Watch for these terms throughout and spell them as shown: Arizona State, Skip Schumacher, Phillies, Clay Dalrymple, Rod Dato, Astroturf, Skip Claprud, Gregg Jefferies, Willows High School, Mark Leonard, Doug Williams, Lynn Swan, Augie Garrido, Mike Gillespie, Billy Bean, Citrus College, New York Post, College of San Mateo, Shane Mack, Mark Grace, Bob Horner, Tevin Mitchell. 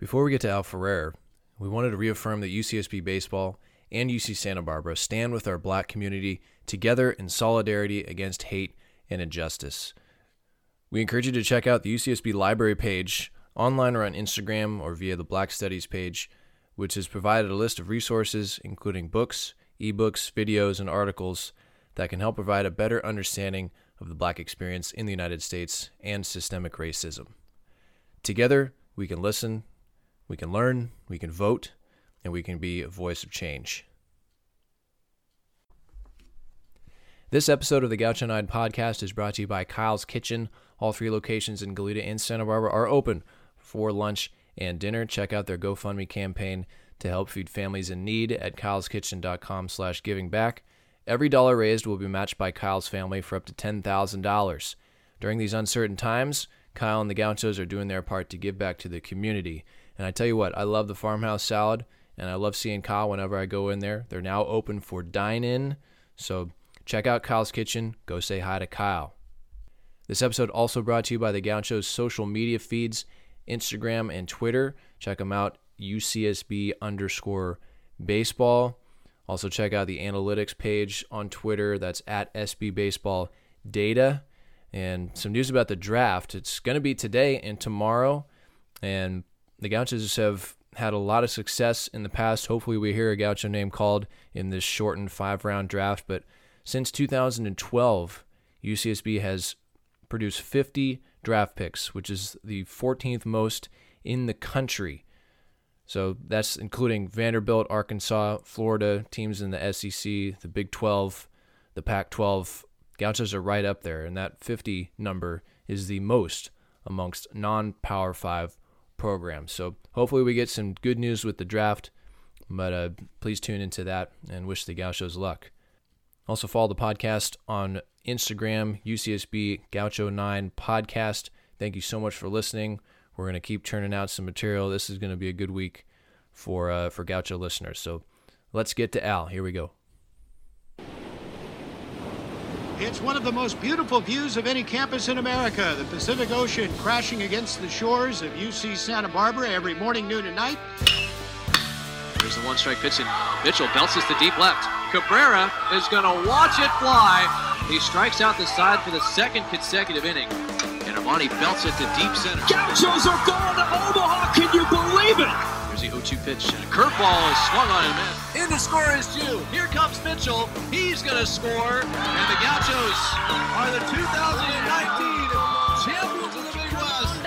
Before we get to Al Ferrer, we wanted to reaffirm that UCSB baseball and UC Santa Barbara stand with our black community together in solidarity against hate and injustice. We encourage you to check out the UCSB library page online or on Instagram or via the Black Studies page, which has provided a list of resources, including books, ebooks, videos, and articles that can help provide a better understanding of the black experience in the United States and systemic racism. Together, we can listen, we can learn, we can vote, and we can be a voice of change. This episode of the Gaucho Night podcast is brought to you by Kyle's Kitchen. All three locations in Goleta and Santa Barbara are open for lunch and dinner. Check out their GoFundMe campaign to help feed families in need at kyleskitchen.com/givingback. Every dollar raised will be matched by Kyle's family for up to $10,000. During these uncertain times, Kyle and the Gauchos are doing their part to give back to the community. And I tell you what, I love the farmhouse salad, and I love seeing Kyle whenever I go in there. They're now open for dine-in, so check out Kyle's Kitchen. Go say hi to Kyle. This episode also brought to you by the Gauchos' social media feeds, Instagram and Twitter. Check them out, UCSB_baseball. Also check out the analytics page on Twitter. That's at SBBaseballData. And some news about the draft. It's going to be today and tomorrow. And the Gauchos have had a lot of success in the past. Hopefully we hear a Gaucho name called in this shortened 5-round draft. But since 2012, UCSB has produced 50 draft picks, which is the 14th most in the country. So that's including Vanderbilt, Arkansas, Florida, teams in the SEC, the Big 12, the Pac 12. Gauchos are right up there, and that 50 number is the most amongst non-Power 5 programs. So hopefully we get some good news with the draft, but please tune into that and wish the Gauchos luck. Also follow the podcast on Instagram, UCSB Gaucho 9 Podcast. Thank you so much for listening. We're going to keep churning out some material. This is going to be a good week for Gaucho listeners. So let's get to Al. Here we go. It's one of the most beautiful views of any campus in America, the Pacific Ocean crashing against the shores of UC Santa Barbara every morning, noon, and night. There's the one-strike pitch, and Mitchell bounces to deep left. Cabrera is going to watch it fly. He strikes out the side for the second consecutive inning. And Armani belts it to deep center. Gauchos are going to Omaha. Can you believe it? Here's the 0-2 pitch. And a curveball is swung on him. In the score is due. Here comes Mitchell. He's going to score. And the Gauchos are the 2019 champions of the Big West.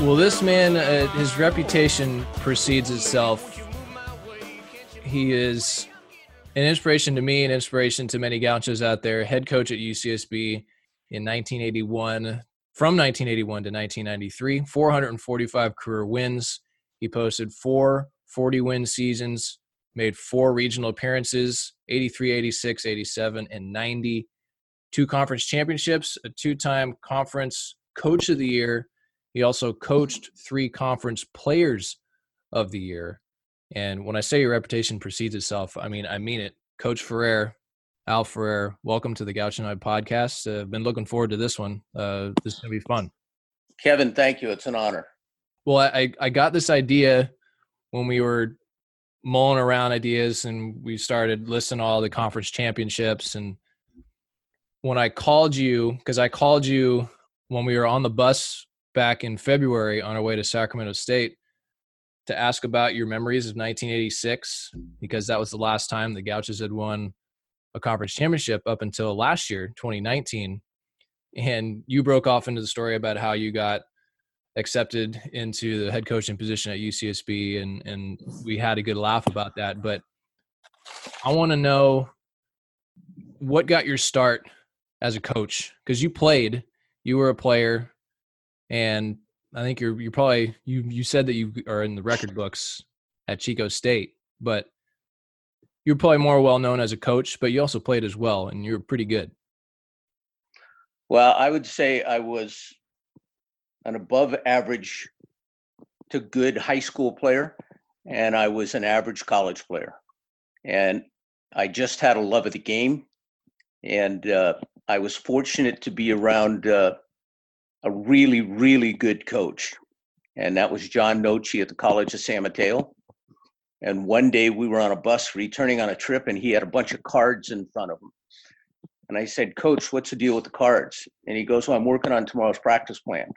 Well, this man, his reputation precedes itself. He is an inspiration to me, an inspiration to many Gauchos out there. Head coach at UCSB in 1981, from 1981 to 1993, 445 career wins. He posted four 40-win seasons, made four regional appearances, 83, 86, 87, and 90. Two conference championships, a two-time conference coach of the year. He also coached three conference players of the year. And when I say your reputation precedes itself, I mean it. Coach Ferrer, Al Ferrer, welcome to the Gaucho Night podcast. Been looking forward to this one. This is going to be fun. Kevin, thank you. It's an honor. Well, I got this idea when we were mulling around ideas and we started listing all the conference championships. And when I called you, because I called you when we were on the bus back in February on our way to Sacramento State, to ask about your memories of 1986, because that was the last time the Gauchos had won a conference championship up until last year, 2019. And you broke off into the story about how you got accepted into the head coaching position at UCSB, and we had a good laugh about that. But I want to know what got your start as a coach, because you were a player, and I think you said that you are in the record books at Chico State, but you're probably more well known as a coach, but you also played as well, and you were pretty good. Well, I would say I was an above average to good high school player, and I was an average college player. And I just had a love of the game, and I was fortunate to be around a really, really good coach. And that was John Noce at the College of San Mateo. And one day we were on a bus returning on a trip, and he had a bunch of cards in front of him. And I said, Coach, what's the deal with the cards? And he goes, well, I'm working on tomorrow's practice plan.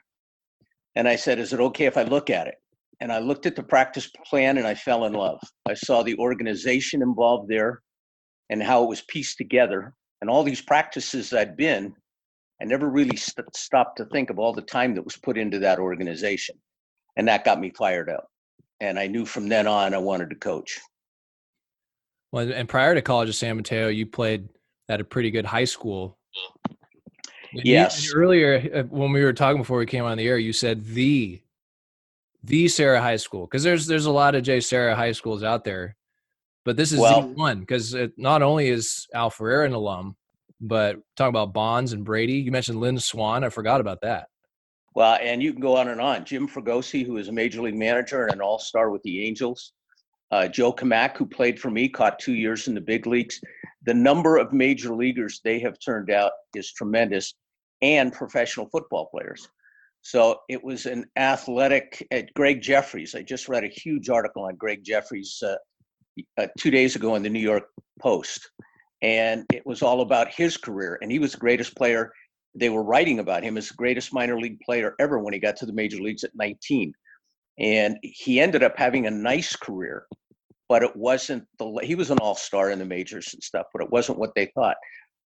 And I said, is it okay if I look at it? And I looked at the practice plan and I fell in love. I saw the organization involved there and how it was pieced together. And all these practices I'd been, I never really stopped to think of all the time that was put into that organization. And that got me fired up. And I knew from then on I wanted to coach. Well, and prior to College of San Mateo, you played at a pretty good high school. Yes. Earlier, when we were talking before we came on the air, you said the Sarah High School, because there's a lot of J. Sarah High Schools out there, but this is the one, because not only is Al Ferrer an alum, but talking about Bonds and Brady, you mentioned Lynn Swan. I forgot about that. Well, and you can go on and on. Jim Fregosi, who is a major league manager and an all-star with the Angels. Joe Kamak, who played for me, caught 2 years in the big leagues. The number of major leaguers they have turned out is tremendous, and professional football players. So it was an athletic – Gregg Jefferies. I just read a huge article on Gregg Jefferies 2 days ago in the New York Post, and it was all about his career, and he was the greatest player. They were writing about him as the greatest minor league player ever when he got to the major leagues at 19, and he ended up having a nice career, but it wasn't he was an all-star in the majors and stuff, but it wasn't what they thought.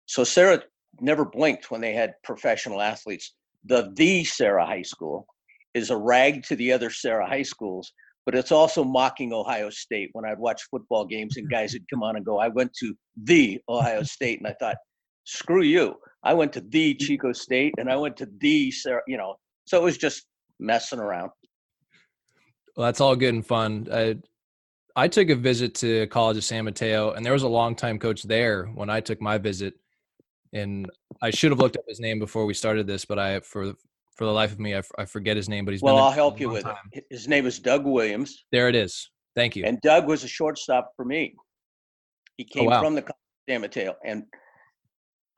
So Sarah never blinked when they had professional athletes. The Sarah High School is a rag to the other Sarah High Schools, but it's also mocking Ohio State. When I'd watch football games and guys would come on and go, I went to the Ohio State, and I thought, screw you. I went to the Chico State, and I went to the Sarah, so it was just messing around. Well, that's all good and fun. I took a visit to College of San Mateo, and there was a longtime coach there when I took my visit. And I should have looked up his name before we started this, but for the life of me, I forget his name. But he's I'll help you with it. His name is Doug Williams. There it is. Thank you. And Doug was a shortstop for me. He came from the College of San Mateo, and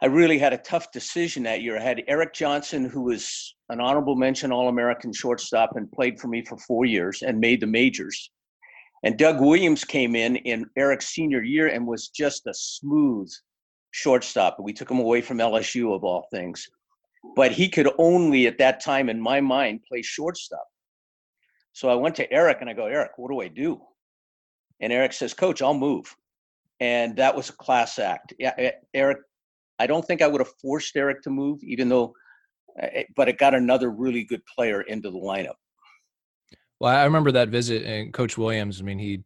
I really had a tough decision that year. I had Eric Johnson, who was an honorable mention All-American shortstop and played for me for 4 years and made the majors. And Doug Williams came in Eric's senior year and was just a smooth shortstop. We took him away from LSU, of all things. But he could only, at that time, in my mind, play shortstop. So I went to Eric and I go, Eric, what do I do? And Eric says, Coach, I'll move. And that was a class act. Eric, I don't think I would have forced Eric to move, but it got another really good player into the lineup. Well, I remember that visit, and Coach Williams, I mean,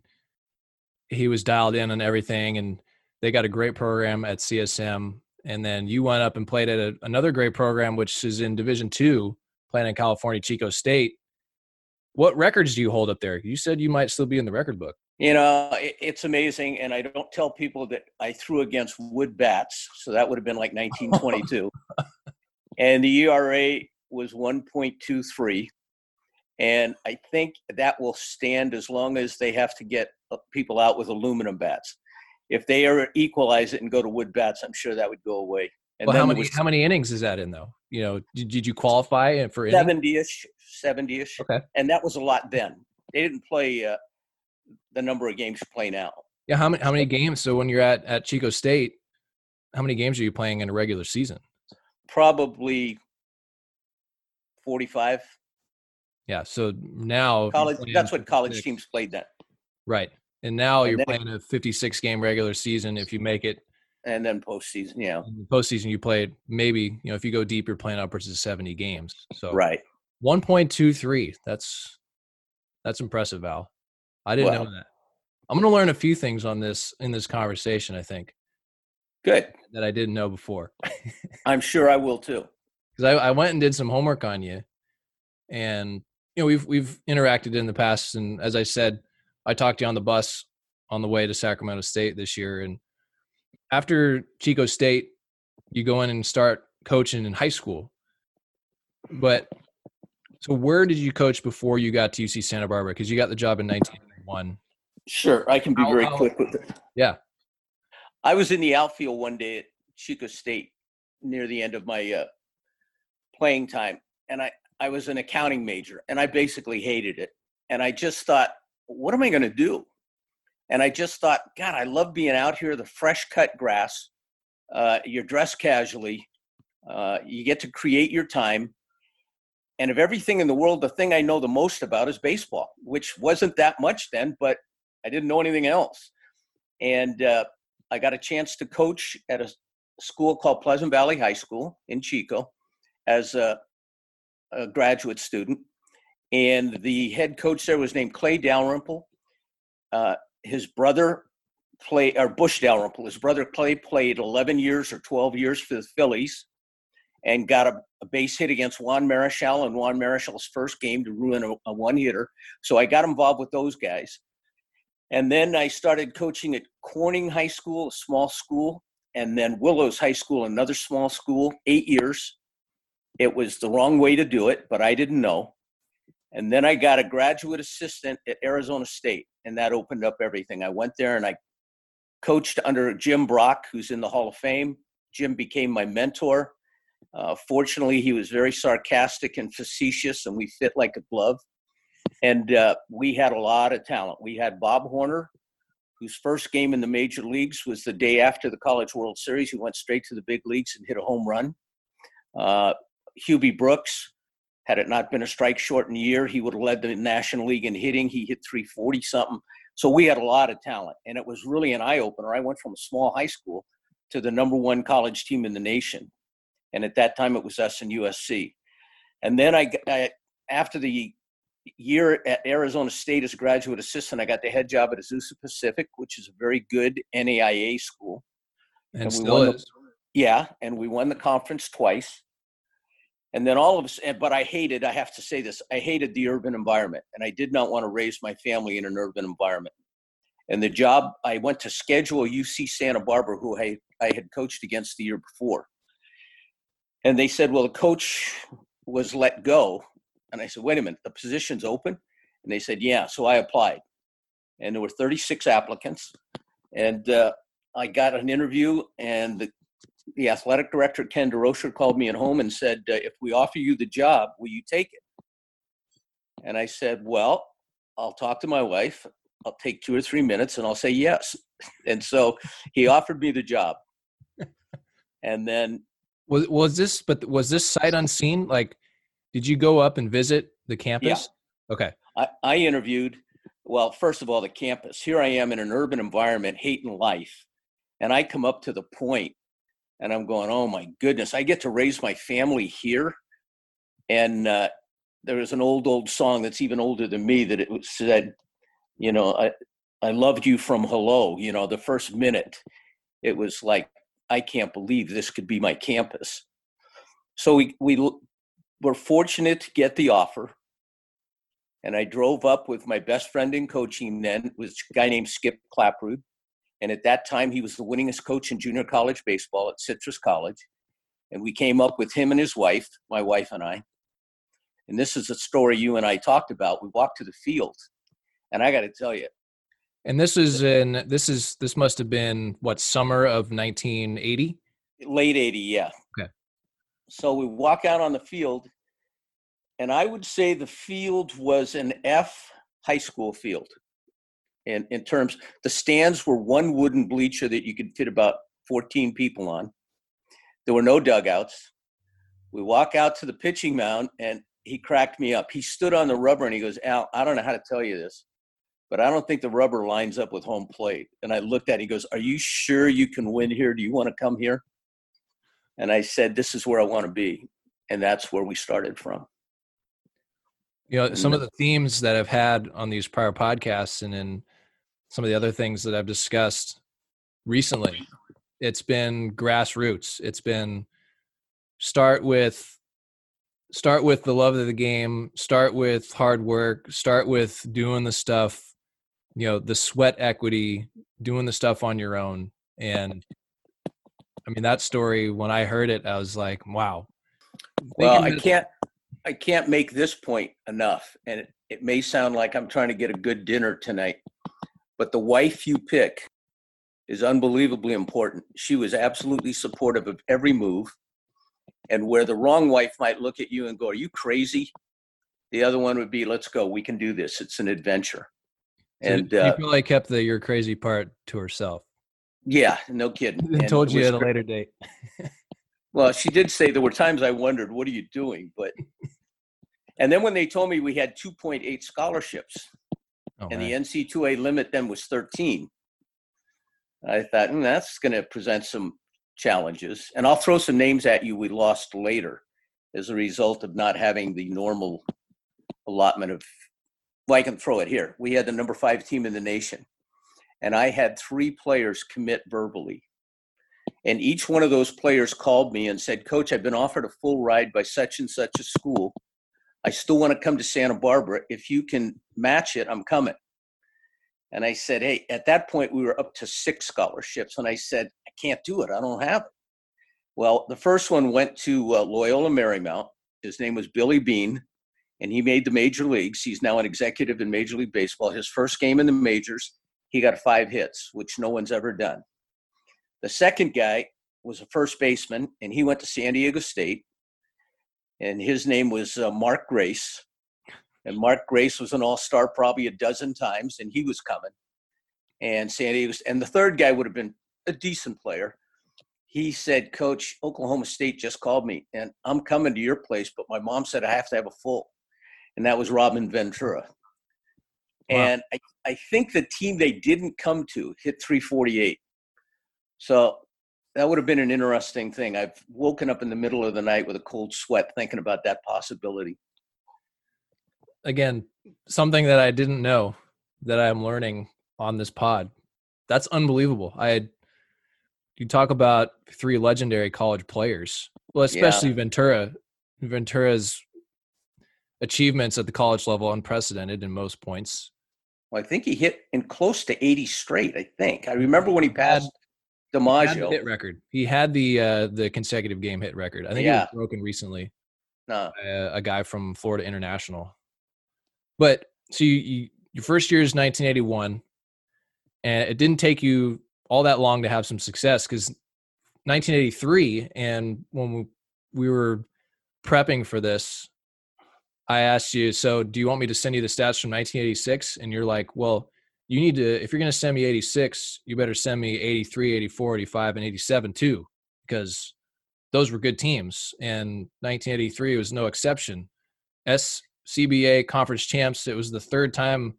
he was dialed in on everything, and they got a great program at CSM, and then you went up and played at another great program, which is in Division II, playing in California, Chico State. What records do you hold up there? You said you might still be in the record book. It's amazing, and I don't tell people that I threw against wood bats, so that would have been like 1922. And the ERA was 1.23, and I think that will stand as long as they have to get people out with aluminum bats. If they equalize it and go to wood bats, I'm sure that would go away. And well, how many innings is that in, though? Did you qualify for innings? 70-ish. Okay. And that was a lot then. They didn't play the number of games you play now. Yeah, how many games? So when you're at Chico State, how many games are you playing in a regular season? Probably 45. Yeah, so now that's what college teams played then. Right. And now you're playing a 56-game regular season if you make it. And then postseason, yeah. In postseason, you play maybe, if you go deep, you're playing upwards of 70 games. So right. 1.23. That's impressive, Al. I didn't know that. I'm going to learn a few things on this in this conversation, I think. Good. That I didn't know before. I'm sure I will too. Because I went and did some homework on you. And, we've interacted in the past. And as I said, I talked to you on the bus on the way to Sacramento State this year. And after Chico State, you go in and start coaching in high school. But so where did you coach before you got to UC Santa Barbara? Because you got the job in 1991. Sure. I can be very quick with it. Yeah. I was in the outfield one day at Chico State near the end of my playing time. and I was an accounting major, and I basically hated it. And I just thought, what am I going to do? And I just thought, God, I love being out here, the fresh cut grass. You're dressed casually. You get to create your time. And of everything in the world, the thing I know the most about is baseball, which wasn't that much then, but I didn't know anything else. And I got a chance to coach at a school called Pleasant Valley High School in Chico as a graduate student. And the head coach there was named Clay Dalrymple. His brother Bush Dalrymple, his brother Clay played 11 years or 12 years for the Phillies and got a base hit against Juan Marichal in Juan Marichal's first game to ruin a one-hitter. So I got involved with those guys. And then I started coaching at Corning High School, a small school, and then Willows High School, another small school, 8 years. It was the wrong way to do it, but I didn't know. And then I got a graduate assistant at Arizona State, and that opened up everything. I went there and I coached under Jim Brock, who's in the Hall of Fame. Jim became my mentor. Fortunately, he was very sarcastic and facetious, and we fit like a glove. And we had a lot of talent. We had Bob Horner, whose first game in the major leagues was the day after the College World Series. He went straight to the big leagues and hit a home run. Hubie Brooks. Had it not been a strike-shortened year, he would have led the National League in hitting. He hit 340-something. So we had a lot of talent, and it was really an eye-opener. I went from a small high school to the number one college team in the nation, and at that time it was us and USC. And then I after the year at Arizona State as a graduate assistant, I got the head job at Azusa Pacific, which is a very good NAIA school. And still is. And we won the conference twice. And then all of us, but I have to say this, I hated the urban environment, and I did not want to raise my family in an urban environment. And the job, I went to schedule UC Santa Barbara, who I had coached against the year before. And they said, well, the coach was let go. And I said, wait a minute, the position's open? And they said, yeah. So I applied. And there were 36 applicants. And I got an interview, and the athletic director, Ken DeRocher, called me at home and said, if we offer you the job, will you take it? And I said, well, I'll talk to my wife. I'll take 2 or 3 minutes and I'll say yes. And so he offered me the job. And then was this sight unseen? Like, did you go up and visit the campus? Yeah. Okay. I interviewed. Well, first of all, the campus, here I am in an urban environment, hating life. And I come up to the point. And I'm going, oh, my goodness, I get to raise my family here. And there is an old song that's even older than me that it said, you know, I loved you from hello. You know, the first minute, it was like, I can't believe this could be my campus. So we were fortunate to get the offer. And I drove up with my best friend in coaching then, was a guy named Skip Claprud. And at that time, he was the winningest coach in junior college baseball at Citrus College. And we came up with him and his wife, my wife and I. And this is a story you and I talked about. We walked to the field, and I got to tell you. And this must have been, what, summer of 1980? Late 80, yeah. Okay. So we walk out on the field, and I would say the field was an F high school field. And in terms, the stands were one wooden bleacher that you could fit about 14 people on. There were no dugouts. We walk out to the pitching mound, and he cracked me up. He stood on the rubber, and he goes, Al, I don't know how to tell you this, but I don't think the rubber lines up with home plate. And I looked at it. He goes, are you sure you can win here? Do you want to come here? And I said, this is where I want to be. And that's where we started from. You know, some of the themes that I've had on these prior podcasts and in some of the other things that I've discussed recently, it's been grassroots. It's been start with the love of the game, start with hard work, start with doing the stuff, you know, the sweat equity, doing the stuff on your own. And I mean, that story, when I heard it, I was like, wow. Well, I can't make this point enough. And it may sound like I'm trying to get a good dinner tonight, but the wife you pick is unbelievably important. She was absolutely supportive of every move. and where the wrong wife might look at you and go, "Are you crazy?" The other one would be, "Let's go. We can do this. It's an adventure." So and you probably kept the "you're crazy" part to herself. Yeah, no kidding. And told you at a later date. Well, she did say there were times I wondered, "What are you doing?" But and then when they told me we had 2.8 scholarships, and the NC2A limit then was 13, I thought that's going to present some challenges. And I'll throw some names at you we lost later as a result of not having the normal allotment of. Well, I can throw it here. We had the number 5 team in the nation, and I had 3 players commit verbally. And each one of those players called me and said, "Coach, I've been offered a full ride by such and such a school. I still want to come to Santa Barbara. If you can match it, I'm coming." And I said, "Hey," at that point, we were up to 6 scholarships. And I said, "I can't do it. I don't have it." Well, the first one went to Loyola Marymount. His name was Billy Bean, and he made the major leagues. He's now an executive in Major League Baseball. His first game in the majors, he got 5 hits, which no one's ever done. The second guy was a first baseman, and he went to San Diego State, and his name was Mark Grace. And Mark Grace was an all-star probably a dozen times, and he was coming. And San Diego, and the third guy would have been a decent player. He said, "Coach, Oklahoma State just called me, and I'm coming to your place, but my mom said I have to have a full." And that was Robin Ventura. Wow. And I think the team they didn't come to hit 348. So that would have been an interesting thing. I've woken up in the middle of the night with a cold sweat thinking about that possibility. Again, something that I didn't know that I'm learning on this pod. That's unbelievable. You talk about 3 legendary college players. Well, especially Ventura. Ventura's achievements at the college level unprecedented in most points. Well, I think he hit in close to 80 straight, I think. I remember when he passed DiMaggio. He had the hit record. He had the consecutive game hit record. I think it was broken recently. By a guy from Florida International. But so your first year is 1981, and it didn't take you all that long to have some success, because 1983, and when we were prepping for this, I asked you, "So do you want me to send you the stats from 1986? And you're like, "Well, you need to, if you're going to send me 86, you better send me 83, 84, 85, and 87 too, because those were good teams." And 1983 was no exception. CBA conference champs. It was the 3rd time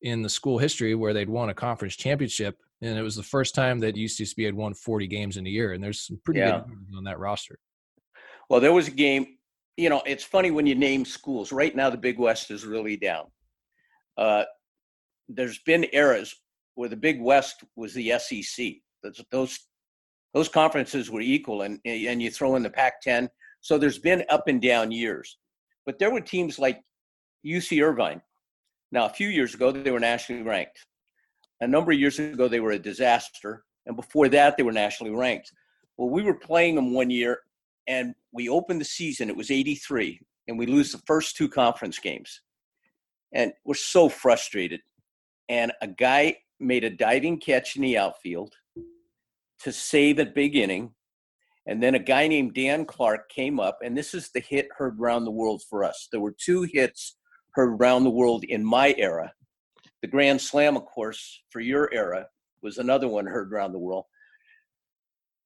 in the school history where they'd won a conference championship, and it was the first time that UCSB had won 40 games in a year. And there's some pretty good games on that roster. Well, there was a game. You know, it's funny when you name schools. Right now, the Big West is really down. There's been eras where the Big West was the SEC. Those conferences were equal, and you throw in the Pac-10. So there's been up and down years. But there were teams like UC Irvine. Now, a few years ago, they were nationally ranked. A number of years ago, they were a disaster. And before that, they were nationally ranked. Well, we were playing them one year, and we opened the season. It was 83, and we lose the first 2 conference games. And we're so frustrated. And a guy made a diving catch in the outfield to save a big inning. And then a guy named Dan Clark came up, and this is the hit heard around the world for us. There were 2 hits heard around the world in my era. The Grand Slam, of course, for your era was another one heard around the world.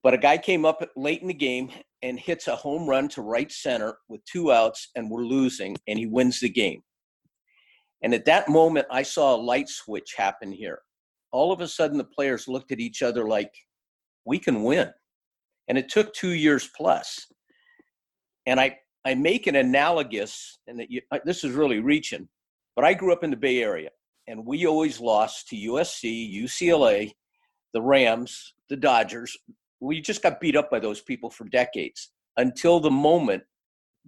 But a guy came up late in the game and hits a home run to right center with 2 outs, and we're losing, and he wins the game. And at that moment, I saw a light switch happen here. All of a sudden, the players looked at each other like, "We can win." And it took 2 years plus. And I make an analogous, and that this is really reaching, but I grew up in the Bay Area, and we always lost to USC, UCLA, the Rams, the Dodgers. We just got beat up by those people for decades until the moment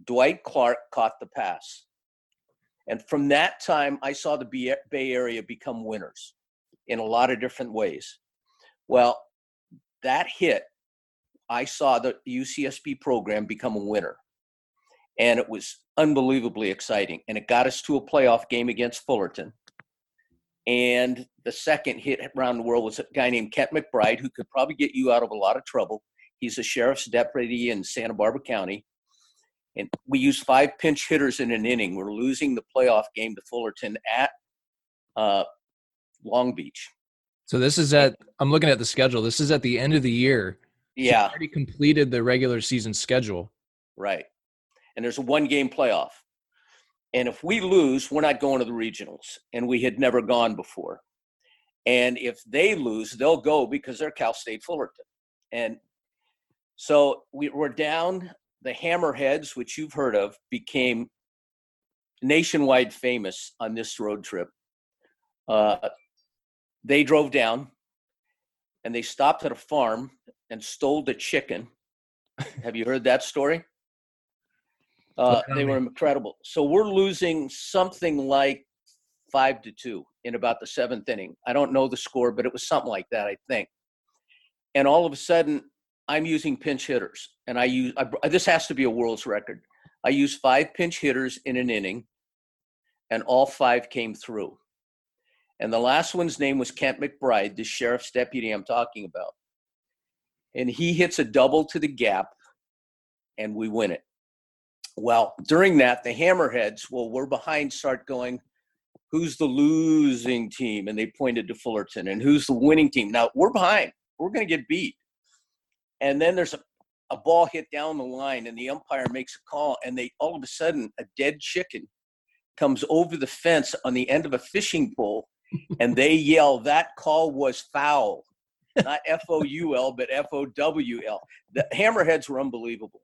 Dwight Clark caught the pass. And from that time, I saw the Bay Area become winners in a lot of different ways. Well, that hit, I saw the UCSB program become a winner, and it was unbelievably exciting. And it got us to a playoff game against Fullerton. And the second hit around the world was a guy named Kent McBride, who could probably get you out of a lot of trouble. He's a sheriff's deputy in Santa Barbara County. And we used 5 pinch hitters in an inning. We're losing the playoff game to Fullerton at Long Beach. So this is at, I'm looking at the schedule. This is at the end of the year. Yeah. He's already completed the regular season schedule. Right. And there's a 1-game playoff. And if we lose, we're not going to the regionals. And we had never gone before. And if they lose, they'll go because they're Cal State Fullerton. And so we were down. The Hammerheads, which you've heard of, became nationwide famous on this road trip. They drove down, and they stopped at a farm and stole the chicken. Have you heard that story? They were incredible. So we're losing something like 5-2 in about the 7th inning. I don't know the score, but it was something like that, I think. And all of a sudden, I'm using pinch hitters, and this has to be a world's record. I used 5 pinch hitters in an inning, and all 5 came through. And the last one's name was Kent McBride, the sheriff's deputy I'm talking about. And he hits a double to the gap, and we win it. Well, during that, the Hammerheads, we're behind, start going, who's the losing team? And they pointed to Fullerton. And who's the winning team? Now, we're behind. We're going to get beat. And then there's a ball hit down the line, and the umpire makes a call, and all of a sudden, a dead chicken comes over the fence on the end of a fishing pole, and they yell, that call was foul. Not F-O-U-L, but F-O-W-L. The Hammerheads were unbelievable.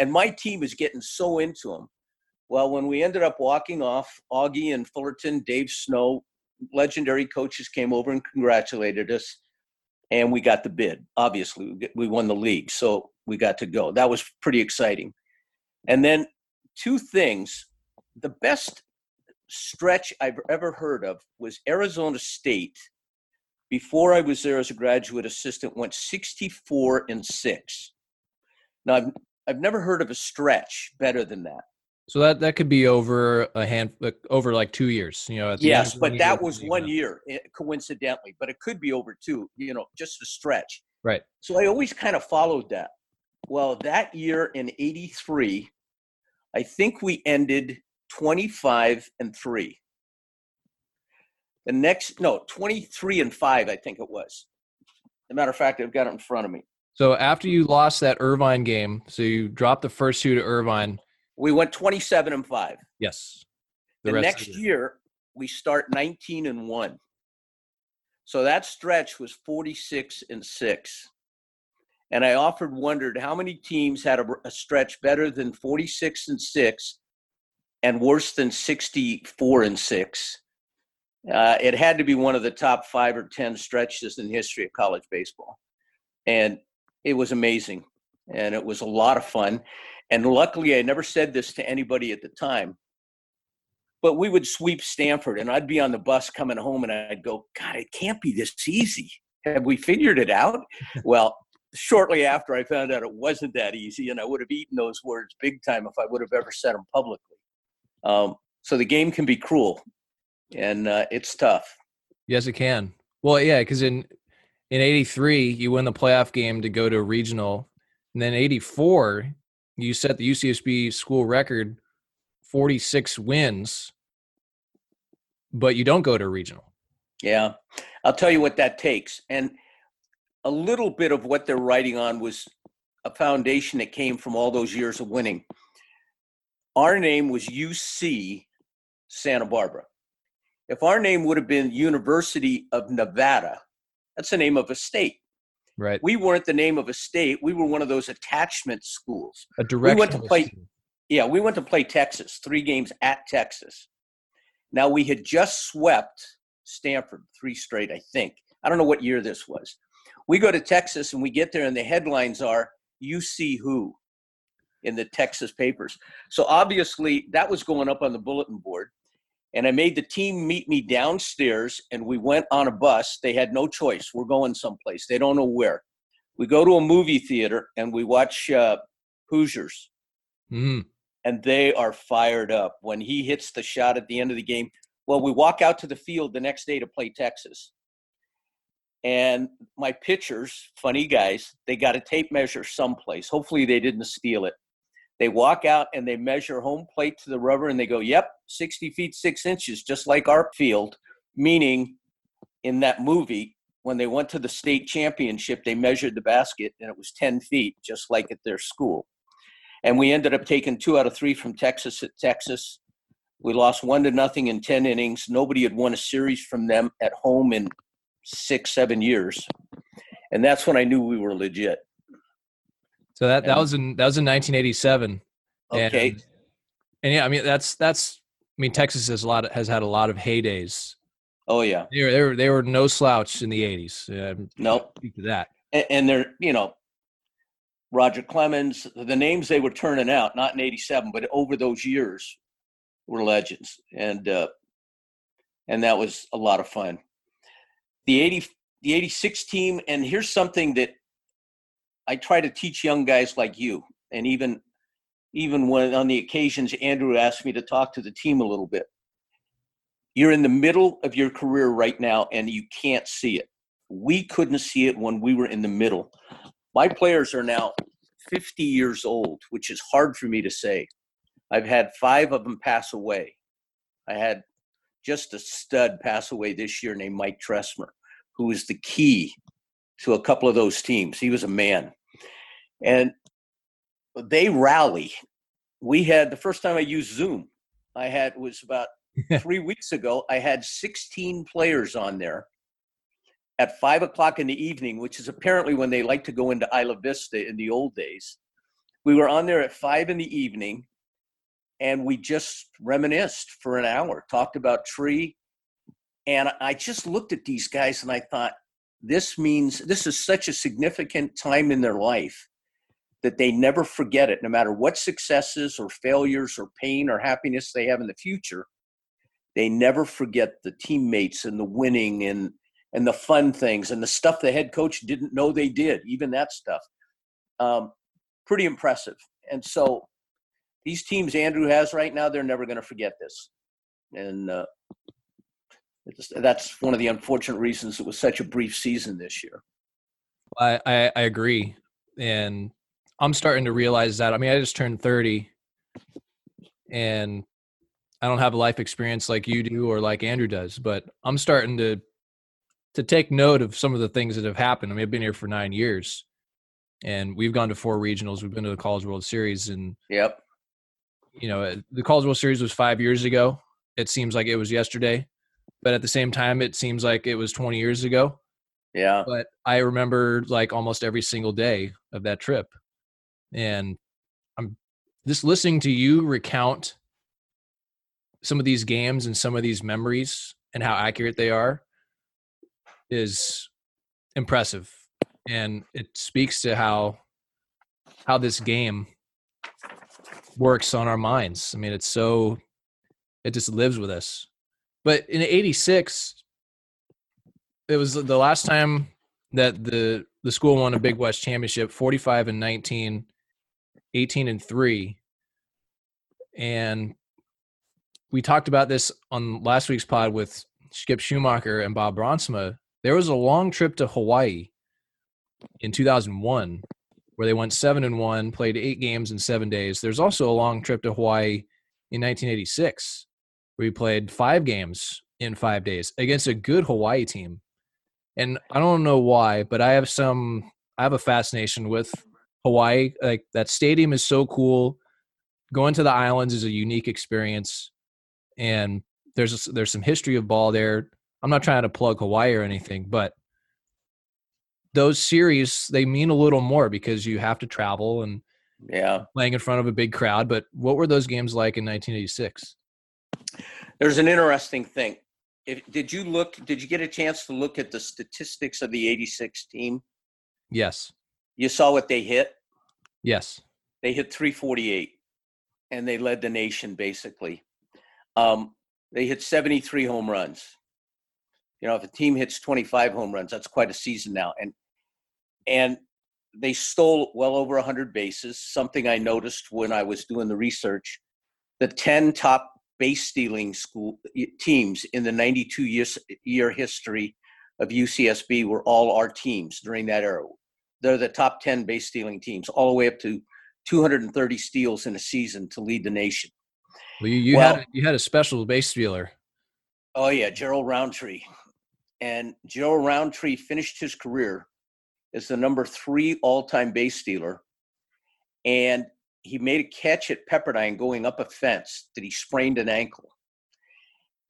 And my team was getting so into them. Well, when we ended up walking off, Augie and Fullerton, Dave Snow, legendary coaches came over and congratulated us. And we got the bid. Obviously, we won the league, so we got to go. That was pretty exciting. And then 2 things. The best stretch I've ever heard of was Arizona State. Before I was there as a graduate assistant, went 64-6. Now, I've never heard of a stretch better than that. So that could be over like 2 years, you know. Yes, but that was 1 year, coincidentally. But it could be over 2, you know, just a stretch. Right. So I always kind of followed that. Well, that year in '83, I think we ended 25-3. 23-5, I think it was. As a matter of fact, I've got it in front of me. So after you lost that Irvine game, so you dropped the first 2 to Irvine. We went 27-5. Yes. The next year, we start 19-1. So that stretch was 46-6. And I often wondered how many teams had a stretch better than 46-6 and worse than 64-6. It had to be one of the top 5 or 10 stretches in the history of college baseball. And it was amazing. And it was a lot of fun. And luckily, I never said this to anybody at the time, but we would sweep Stanford, and I'd be on the bus coming home, and I'd go, God, it can't be this easy. Have we figured it out? Well, shortly after, I found out it wasn't that easy, and I would have eaten those words big time if I would have ever said them publicly. So the game can be cruel, and it's tough. Yes, it can. Well, yeah, because in 83, you win the playoff game to go to a regional, and then 84 – you set the UCSB school record, 46 wins, but you don't go to a regional. Yeah. I'll tell you what that takes. And a little bit of what they're writing on was a foundation that came from all those years of winning. Our name was UC Santa Barbara. If our name would have been University of Nevada, that's the name of a state. Right. We weren't the name of a state. We were one of those attachment schools. A direct. We went to play Texas, 3 games at Texas. Now, we had just swept Stanford 3 straight, I think. I don't know what year this was. We go to Texas, and we get there, and the headlines are, you see who in the Texas papers. So, obviously, that was going up on the bulletin board. And I made the team meet me downstairs, and we went on a bus. They had no choice. We're going someplace. They don't know where. We go to a movie theater, and we watch Hoosiers. Mm. And they are fired up. When he hits the shot at the end of the game, well, we walk out to the field the next day to play Texas. And my pitchers, funny guys, they got a tape measure someplace. Hopefully they didn't steal it. They walk out and they measure home plate to the rubber and they go, yep, 60 feet, 6 inches, just like our field. Meaning in that movie, when they went to the state championship, they measured the basket and it was 10 feet, just like at their school. And we ended up taking 2 out of 3 from Texas at Texas. We lost 1-0 in 10 innings. Nobody had won a series from them at home in 6-7 years. And that's when I knew we were legit. So that was in 1987. Okay. And yeah, I mean, that's Texas has had a lot of heydays. Oh yeah. They were no slouch in the 80s. Nope. Speak to that. And they're, Roger Clemens, the names they were turning out, not in 87, but over those years were legends. And that was a lot of fun. The 86 team, and here's something that I try to teach young guys like you, and even when on the occasions Andrew asked me to talk to the team a little bit. You're in the middle of your career right now, and you can't see it. We couldn't see it when we were in the middle. My players are now 50 years old, which is hard for me to say. I've had 5 of them pass away. I had just a stud pass away this year named Mike Tressmer, who was the key to a couple of those teams. He was a man. And they rally. We had, the first time I used Zoom, was about 3 weeks ago. I had 16 players on there at 5:00 in the evening, which is apparently when they like to go into Isla Vista in the old days. We were on there at 5 in the evening. And we just reminisced for an hour, talked about Tree. And I just looked at these guys and I thought, this is such a significant time in their life that they never forget it, no matter what successes or failures or pain or happiness they have in the future. They never forget the teammates and the winning and the fun things and the stuff the head coach didn't know they did, even that stuff. Pretty impressive. And so these teams Andrew has right now, they're never going to forget this. And that's one of the unfortunate reasons it was such a brief season this year. I agree. And I'm starting to realize that. I mean, I just turned 30, and I don't have a life experience like you do or like Andrew does, but I'm starting to take note of some of the things that have happened. I mean, I've been here for 9 years, and we've gone to 4 regionals. We've been to the College World Series. And yep. The College World Series was 5 years ago. It seems like it was yesterday, but at the same time, it seems like it was 20 years ago. Yeah. But I remember like almost every single day of that trip. And I'm just listening to you recount some of these games and some of these memories and how accurate they are is impressive. And it speaks to how this game works on our minds. I mean, it just lives with us. But in 86, it was the last time that the school won a Big West championship, 45-19, 18-3. And we talked about this on last week's pod with Skip Schumacher and Bob Bronsma. There was a long trip to Hawaii in 2001 where they went 7-1, played 8 games in 7 days. There's also a long trip to Hawaii in 1986 where we played 5 games in 5 days against a good Hawaii team. And I don't know why, but I have a fascination with Hawaii. Like, that stadium is so cool. Going to the islands is a unique experience. And there's some history of ball there. I'm not trying to plug Hawaii or anything, but those series, they mean a little more because you have to travel and playing in front of a big crowd. But what were those games like in 1986? There's an interesting thing. Did you get a chance to look at the statistics of the 86 team? Yes. You saw what they hit? Yes. They hit .348, and they led the nation basically. They hit 73 home runs. If a team hits 25 home runs, that's quite a season now. And they stole well over 100 bases, something I noticed when I was doing the research. The 10 top base stealing teams in the 92-year history of UCSB were all our teams during that era. They're the top 10 base stealing teams, all the way up to 230 steals in a season to lead the nation. Well, you had a special base stealer. Oh, yeah, Gerald Rountree. And Gerald Rountree finished his career as the number 3 all-time base stealer. And he made a catch at Pepperdine going up a fence that he sprained an ankle.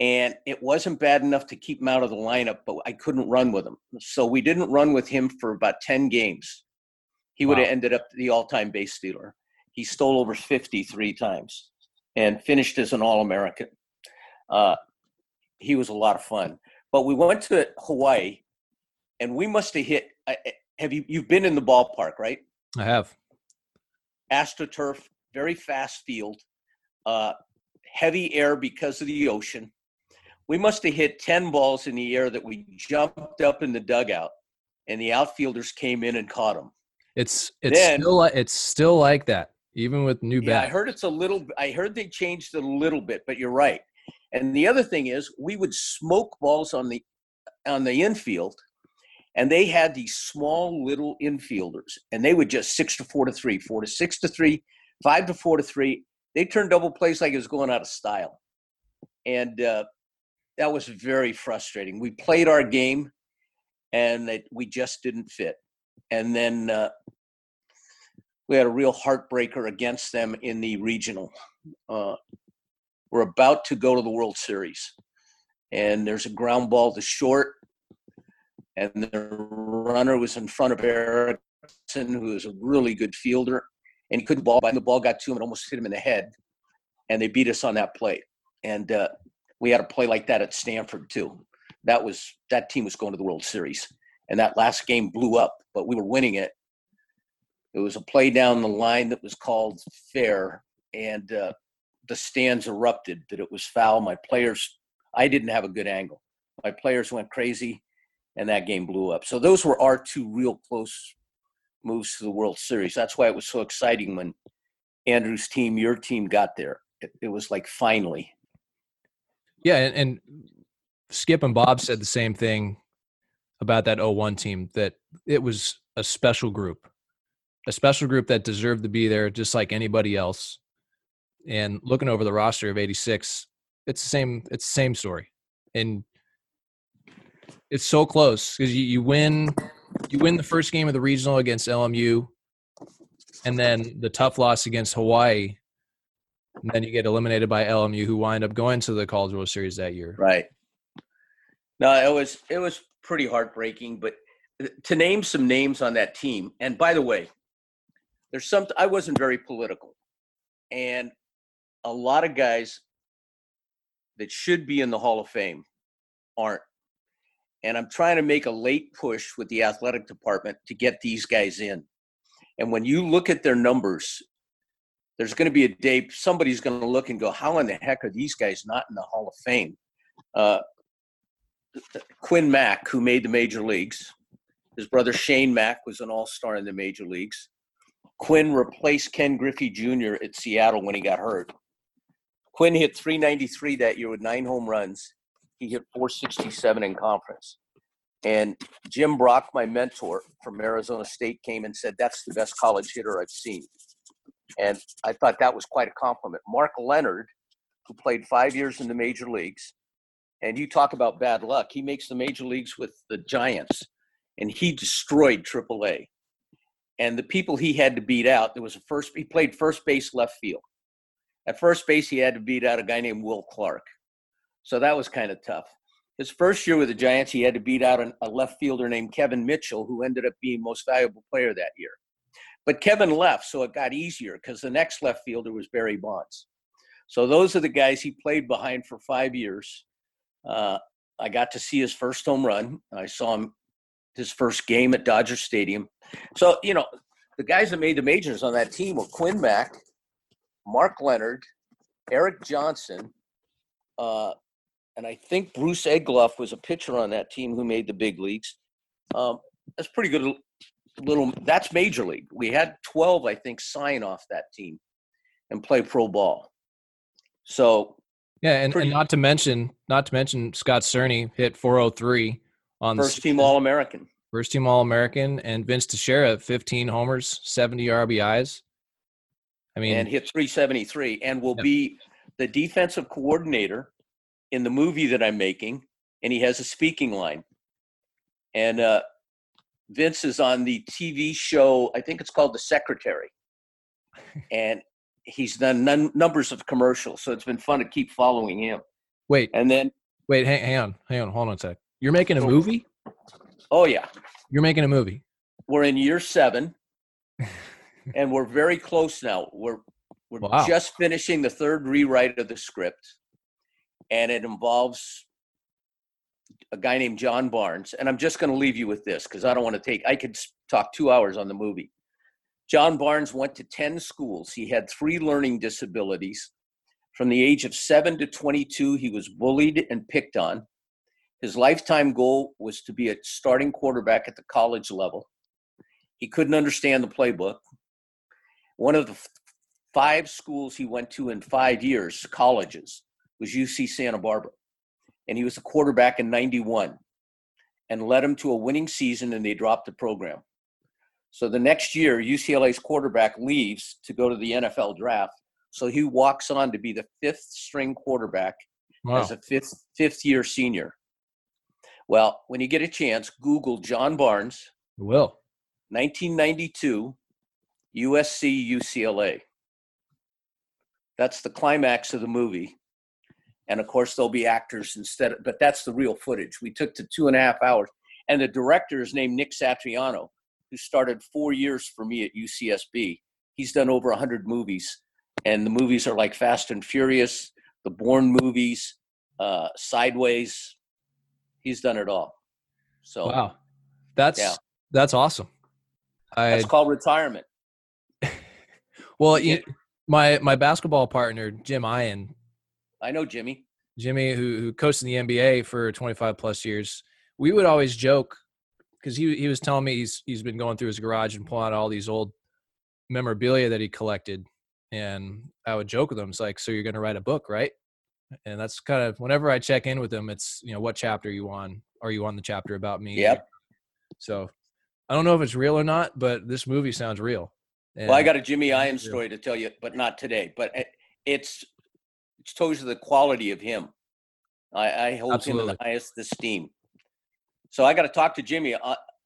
And it wasn't bad enough to keep him out of the lineup, but I couldn't run with him. So we didn't run with him for about 10 games. He would have ended up the all-time base stealer. He stole over 53 times and finished as an All-American. He was a lot of fun. But we went to Hawaii, and we must have hit – you've been in the ballpark, right? I have. AstroTurf, very fast field, heavy air because of the ocean. We must have hit 10 balls in the air that we jumped up in the dugout, and the outfielders came in and caught them. It's still like that, even with new bat. Yeah, I heard they changed it a little bit, but you're right. And the other thing is, we would smoke balls on the infield, and they had these small little infielders, and they would just 6-4-3, 4-6-3, 5-4-3. They turned double plays like it was going out of style, and that was very frustrating. We played our game, and we just didn't fit. And then we had a real heartbreaker against them in the regional. We're about to go to the World Series, and there's a ground ball to short, and the runner was in front of Erickson, who is a really good fielder, and he couldn't ball, but the ball got to him and almost hit him in the head, and they beat us on that play. And we had a play like that at Stanford too. That team was going to the World Series, and that last game blew up, but we were winning it. It was a play down the line that was called fair, and the stands erupted that it was foul. I didn't have a good angle. My players went crazy, and that game blew up. So those were our two real close moves to the World Series. That's why it was so exciting when Andrew's team, your team, got there. It was like finally. Yeah, and Skip and Bob said the same thing about that 01 team, that it was a special group that deserved to be there just like anybody else. And looking over the roster of 86, it's the same story. And it's so close because you win the first game of the regional against LMU, and then the tough loss against Hawaii, and then you get eliminated by LMU, who wind up going to the College World Series that year. Right. No, it was pretty heartbreaking, but to name some names on that team. And by the way, I wasn't very political, and a lot of guys that should be in the Hall of Fame aren't. And I'm trying to make a late push with the athletic department to get these guys in. And when you look at their numbers, there's going to be a day somebody's going to look and go, how in the heck are these guys not in the Hall of Fame? Quinn Mack, who made the major leagues. His brother Shane Mack was an all-star in the major leagues. Quinn replaced Ken Griffey Jr. at Seattle when he got hurt. Quinn hit .393 that year with 9 home runs. He hit .467 in conference. And Jim Brock, my mentor from Arizona State, came and said, that's the best college hitter I've seen. And I thought that was quite a compliment. Mark Leonard, who played 5 years in the major leagues, and you talk about bad luck. He makes the major leagues with the Giants, and he destroyed AAA. And the people he had to beat out, he played first base, left field. At first base, he had to beat out a guy named Will Clark. So that was kind of tough. His first year with the Giants, he had to beat out a left fielder named Kevin Mitchell, who ended up being most valuable player that year. But Kevin left, so it got easier because the next left fielder was Barry Bonds. So those are the guys he played behind for 5 years. I got to see his first home run. I saw him his first game at Dodger Stadium. So, you know, the guys that made the majors on that team were Quinn Mack, Mark Leonard, Eric Johnson, and I think Bruce Egloff was a pitcher on that team who made the big leagues. That's pretty good. That's major league. We had 12, I think, sign off that team and play pro ball. So, yeah, and not to mention Scott Cerny hit .403 on the first team All-American. First team All-American, and Vince Teixeira, 15 homers, 70 RBIs. I mean, and hit 373, and will be the defensive coordinator in the movie that I'm making, and he has a speaking line. And Vince is on the TV show, I think it's called The Secretary. And he's done numbers of commercials, so it's been fun to keep following him. Wait, hang on, hold on a sec. You're making a movie? Oh, yeah. You're making a movie. We're in year 7, and we're very close now. We're just finishing the third rewrite of the script, and it involves a guy named John Barnes. And I'm just going to leave you with this because I don't want to take – I could talk 2 hours on the movie. John Barnes went to 10 schools. He had 3 learning disabilities. From the age of 7 to 22, he was bullied and picked on. His lifetime goal was to be a starting quarterback at the college level. He couldn't understand the playbook. One of the 5 schools he went to in 5 years, colleges, was UC Santa Barbara. And he was a quarterback in 91 and led him to a winning season, and they dropped the program. So the next year, UCLA's quarterback leaves to go to the NFL draft. So he walks on to be the 5th string quarterback as a fifth year senior. Well, when you get a chance, Google John Barnes. I will. 1992, USC, UCLA. That's the climax of the movie. And of course, there'll be actors instead, but that's the real footage. We took to 2.5 hours, and the director is named Nick Satriano, who started 4 years for me at UCSB. He's done over 100 movies, and the movies are like Fast and Furious, the Bourne movies, Sideways. He's done it all. So wow, that's awesome. That's called retirement. Well, my basketball partner Jim Ian. I know Jimmy. Jimmy, who coached in the NBA for 25 plus years, we would always joke because he was telling me he's been going through his garage and pulling out all these old memorabilia that he collected, and I would joke with him. It's like, so you're going to write a book, right? And that's kind of whenever I check in with him, it's, you know, what chapter are you on? Are you on the chapter about me? Yep. So I don't know if it's real or not, but this movie sounds real. And well, I got a Jimmy Ian story to tell you, but not today. But it shows you the quality of him. I hold Absolutely. Him in the highest esteem. So I got to talk to Jimmy.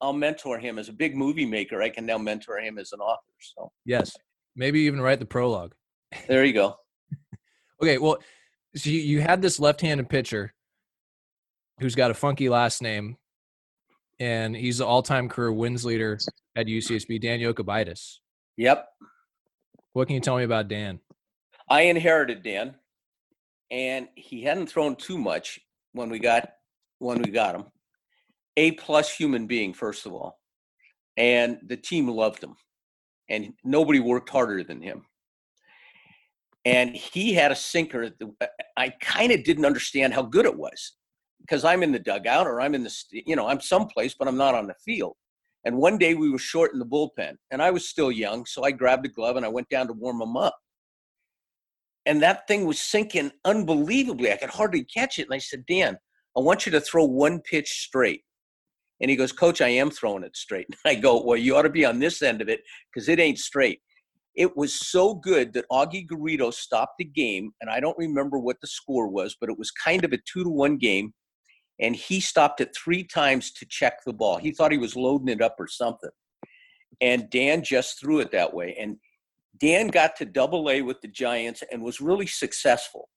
I'll mentor him as a big movie maker. I can now mentor him as an author. So yes, maybe even write the prologue. There you go. Okay, well, so you had this left-handed pitcher who's got a funky last name, and he's the all-time career wins leader at UCSB, Dan Jokubaitis. Yep. What can you tell me about Dan? I inherited Dan, and he hadn't thrown too much when we got him. A-plus human being, first of all, and the team loved him, and nobody worked harder than him. And he had a sinker that I kind of didn't understand how good it was because I'm in the dugout or I'm in the, you know, I'm someplace, but I'm not on the field. And one day we were short in the bullpen, and I was still young, so I grabbed a glove and I went down to warm him up. And that thing was sinking unbelievably. I could hardly catch it. And I said, Dan, I want you to throw one pitch straight. And he goes, Coach, I am throwing it straight. And I go, well, you ought to be on this end of it because it ain't straight. It was so good that Augie Garrido stopped the game, and I don't remember what the score was, but it was kind of a 2-1 game, and he stopped it 3 times to check the ball. He thought he was loading it up or something, and Dan just threw it that way. And Dan got to Double-A with the Giants and was really successful,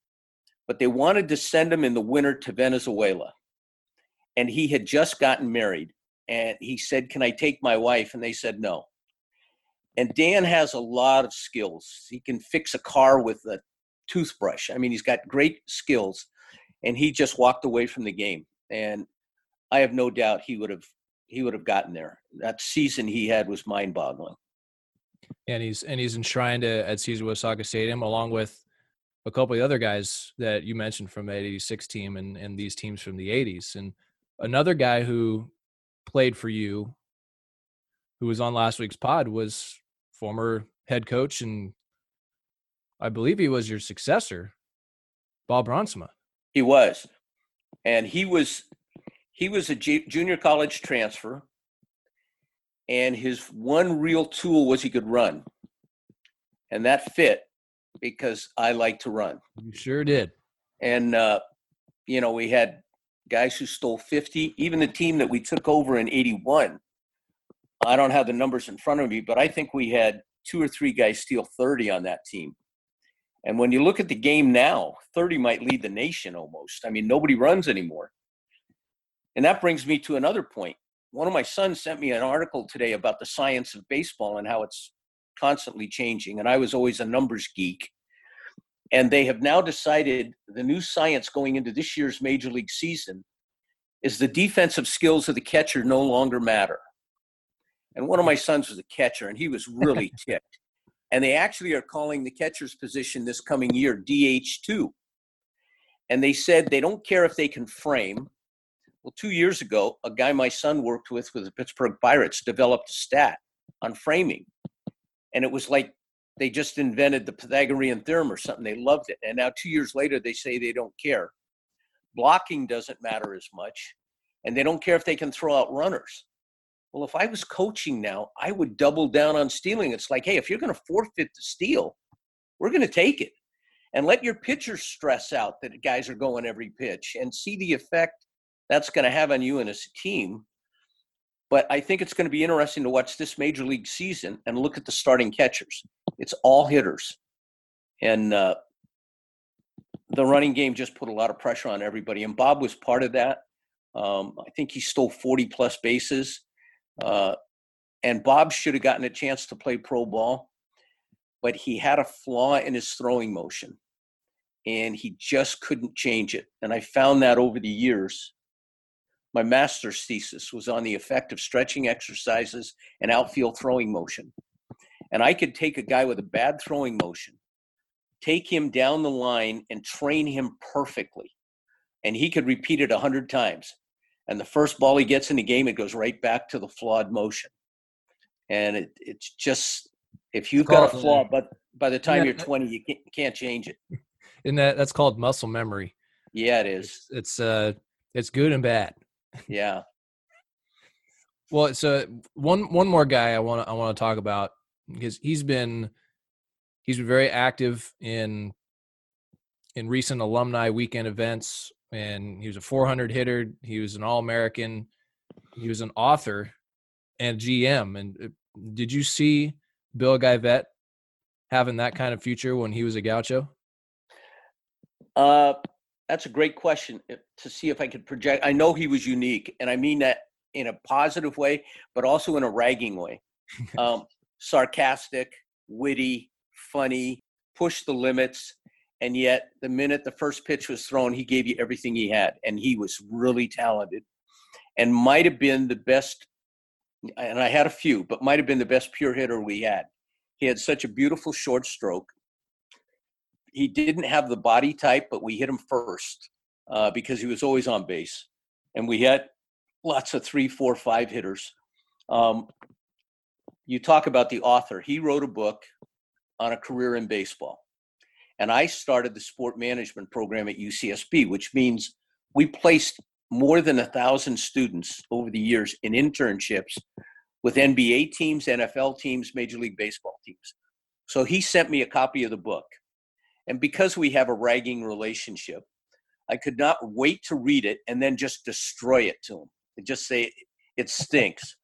but they wanted to send him in the winter to Venezuela, and he had just gotten married, and he said, can I take my wife? And they said no. And Dan has a lot of skills. He can fix a car with a toothbrush. I mean, he's got great skills. And he just walked away from the game. And I have no doubt he would have gotten there. That season he had was mind-boggling. And he's enshrined at Cesar Wasaka Stadium along with a couple of the other guys that you mentioned from that 86 team and these teams from the 80s. And another guy who played for you, who was on last week's pod, was former head coach, and I believe he was your successor, Bob Bronsma. He was. And he was – He was a junior college transfer, and his one real tool was he could run. And that fit because I like to run. You sure did. And, you know, we had guys who stole 50. Even the team that we took over in 81, I don't have the numbers in front of me, but I think we had 2 or 3 guys steal 30 on that team. And when you look at the game now, 30 might lead the nation almost. I mean, nobody runs anymore. And that brings me to another point. One of my sons sent me an article today about the science of baseball and how it's constantly changing. And I was always a numbers geek. And they have now decided the new science going into this year's major league season is the defensive skills of the catcher no longer matter. And one of my sons was a catcher, and he was really ticked. And they actually are calling the catcher's position this coming year DH2. And they said they don't care if they can frame. Well, 2 years ago, a guy my son worked with the Pittsburgh Pirates, developed a stat on framing. And it was like they just invented the Pythagorean theorem or something. They loved it. And now 2 years later, they say they don't care. Blocking doesn't matter as much. And they don't care if they can throw out runners. Well, if I was coaching now, I would double down on stealing. It's like, hey, if you're going to forfeit the steal, we're going to take it. And let your pitchers stress out that guys are going every pitch and see the effect that's going to have on you and as a team. But I think it's going to be interesting to watch this major league season and look at the starting catchers. It's all hitters. And the running game just put a lot of pressure on everybody. And Bob was part of that. I think he stole 40-plus bases. And Bob should have gotten a chance to play pro ball, but he had a flaw in his throwing motion, and he just couldn't change it. And I found that over the years. My master's thesis was on the effect of stretching exercises and outfield throwing motion. And I could take a guy with a bad throwing motion, take him down the line, and train him perfectly. And he could repeat it 100 times. And the first ball he gets in the game, it goes right back to the flawed motion. And it's just, if you've got a flaw, but by the time you're 20, you can't change it. And that's called muscle memory. Yeah, it is. It's good and bad. Yeah. Well, so one more guy I want to talk about, because he's been very active in recent alumni weekend events. And he was a 400 hitter. He was an All-American. He was an author and GM. And did you see Bill Guyvette having that kind of future when he was a Gaucho? That's a great question to see if I could project. I know he was unique, and I mean that in a positive way, but also in a ragging way. Sarcastic, witty, funny, push the limits. And yet, the minute the first pitch was thrown, he gave you everything he had. And he was really talented and might have been the best, and I had a few, but might have been the best pure hitter we had. He had such a beautiful short stroke. He didn't have the body type, but we hit him first because he was always on base. And we had lots of 3, 4, 5 hitters. You talk about the author. He wrote a book on a career in baseball. And I started the sport management program at UCSB, which means we placed more than 1,000 students over the years in internships with NBA teams, NFL teams, Major League Baseball teams. So he sent me a copy of the book. And because we have a ragging relationship, I could not wait to read it and then just destroy it to him and just say, it stinks.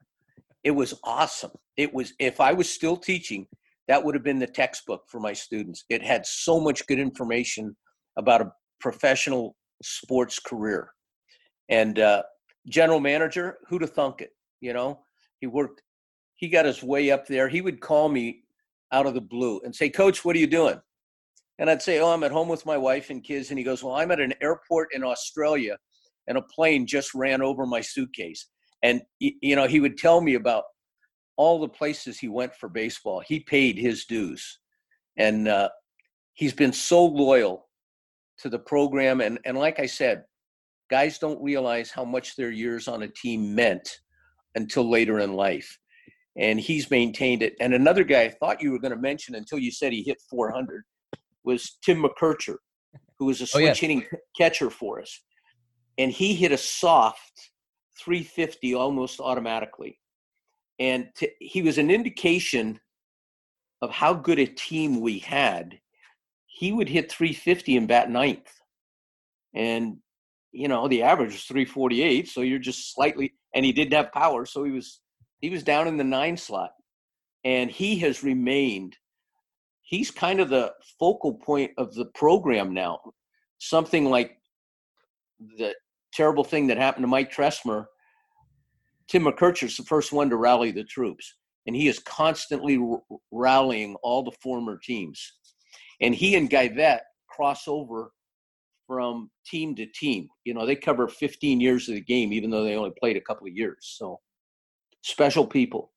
It was awesome. It was, if I was still teaching, that would have been the textbook for my students. It had so much good information about a professional sports career. And general manager, who'd have thunk it? You know, he got his way up there. He would call me out of the blue and say, Coach, what are you doing? And I'd say, oh, I'm at home with my wife and kids. And he goes, well, I'm at an airport in Australia, and a plane just ran over my suitcase. And, you know, he would tell me about all the places he went for baseball. He paid his dues. And he's been so loyal to the program. And like I said, guys don't realize how much their years on a team meant until later in life. And he's maintained it. And another guy I thought you were going to mention until you said he hit 400 was Tim McKercher, who was a switch-hitting catcher for us. And he hit a soft 350 almost automatically. And he was an indication of how good a team we had. He would hit 350 and bat ninth. And, you know, the average was 348. So you're just slightly, and he didn't have power. So he was down in the 9 slot, and he has remained. He's kind of the focal point of the program now. Something like the terrible thing that happened to Mike Tressmer, Tim McKercher's the first one to rally the troops, and he is constantly rallying all the former teams. And he and Guyvette cross over from team to team. You know, they cover 15 years of the game, even though they only played a couple of years. So special people.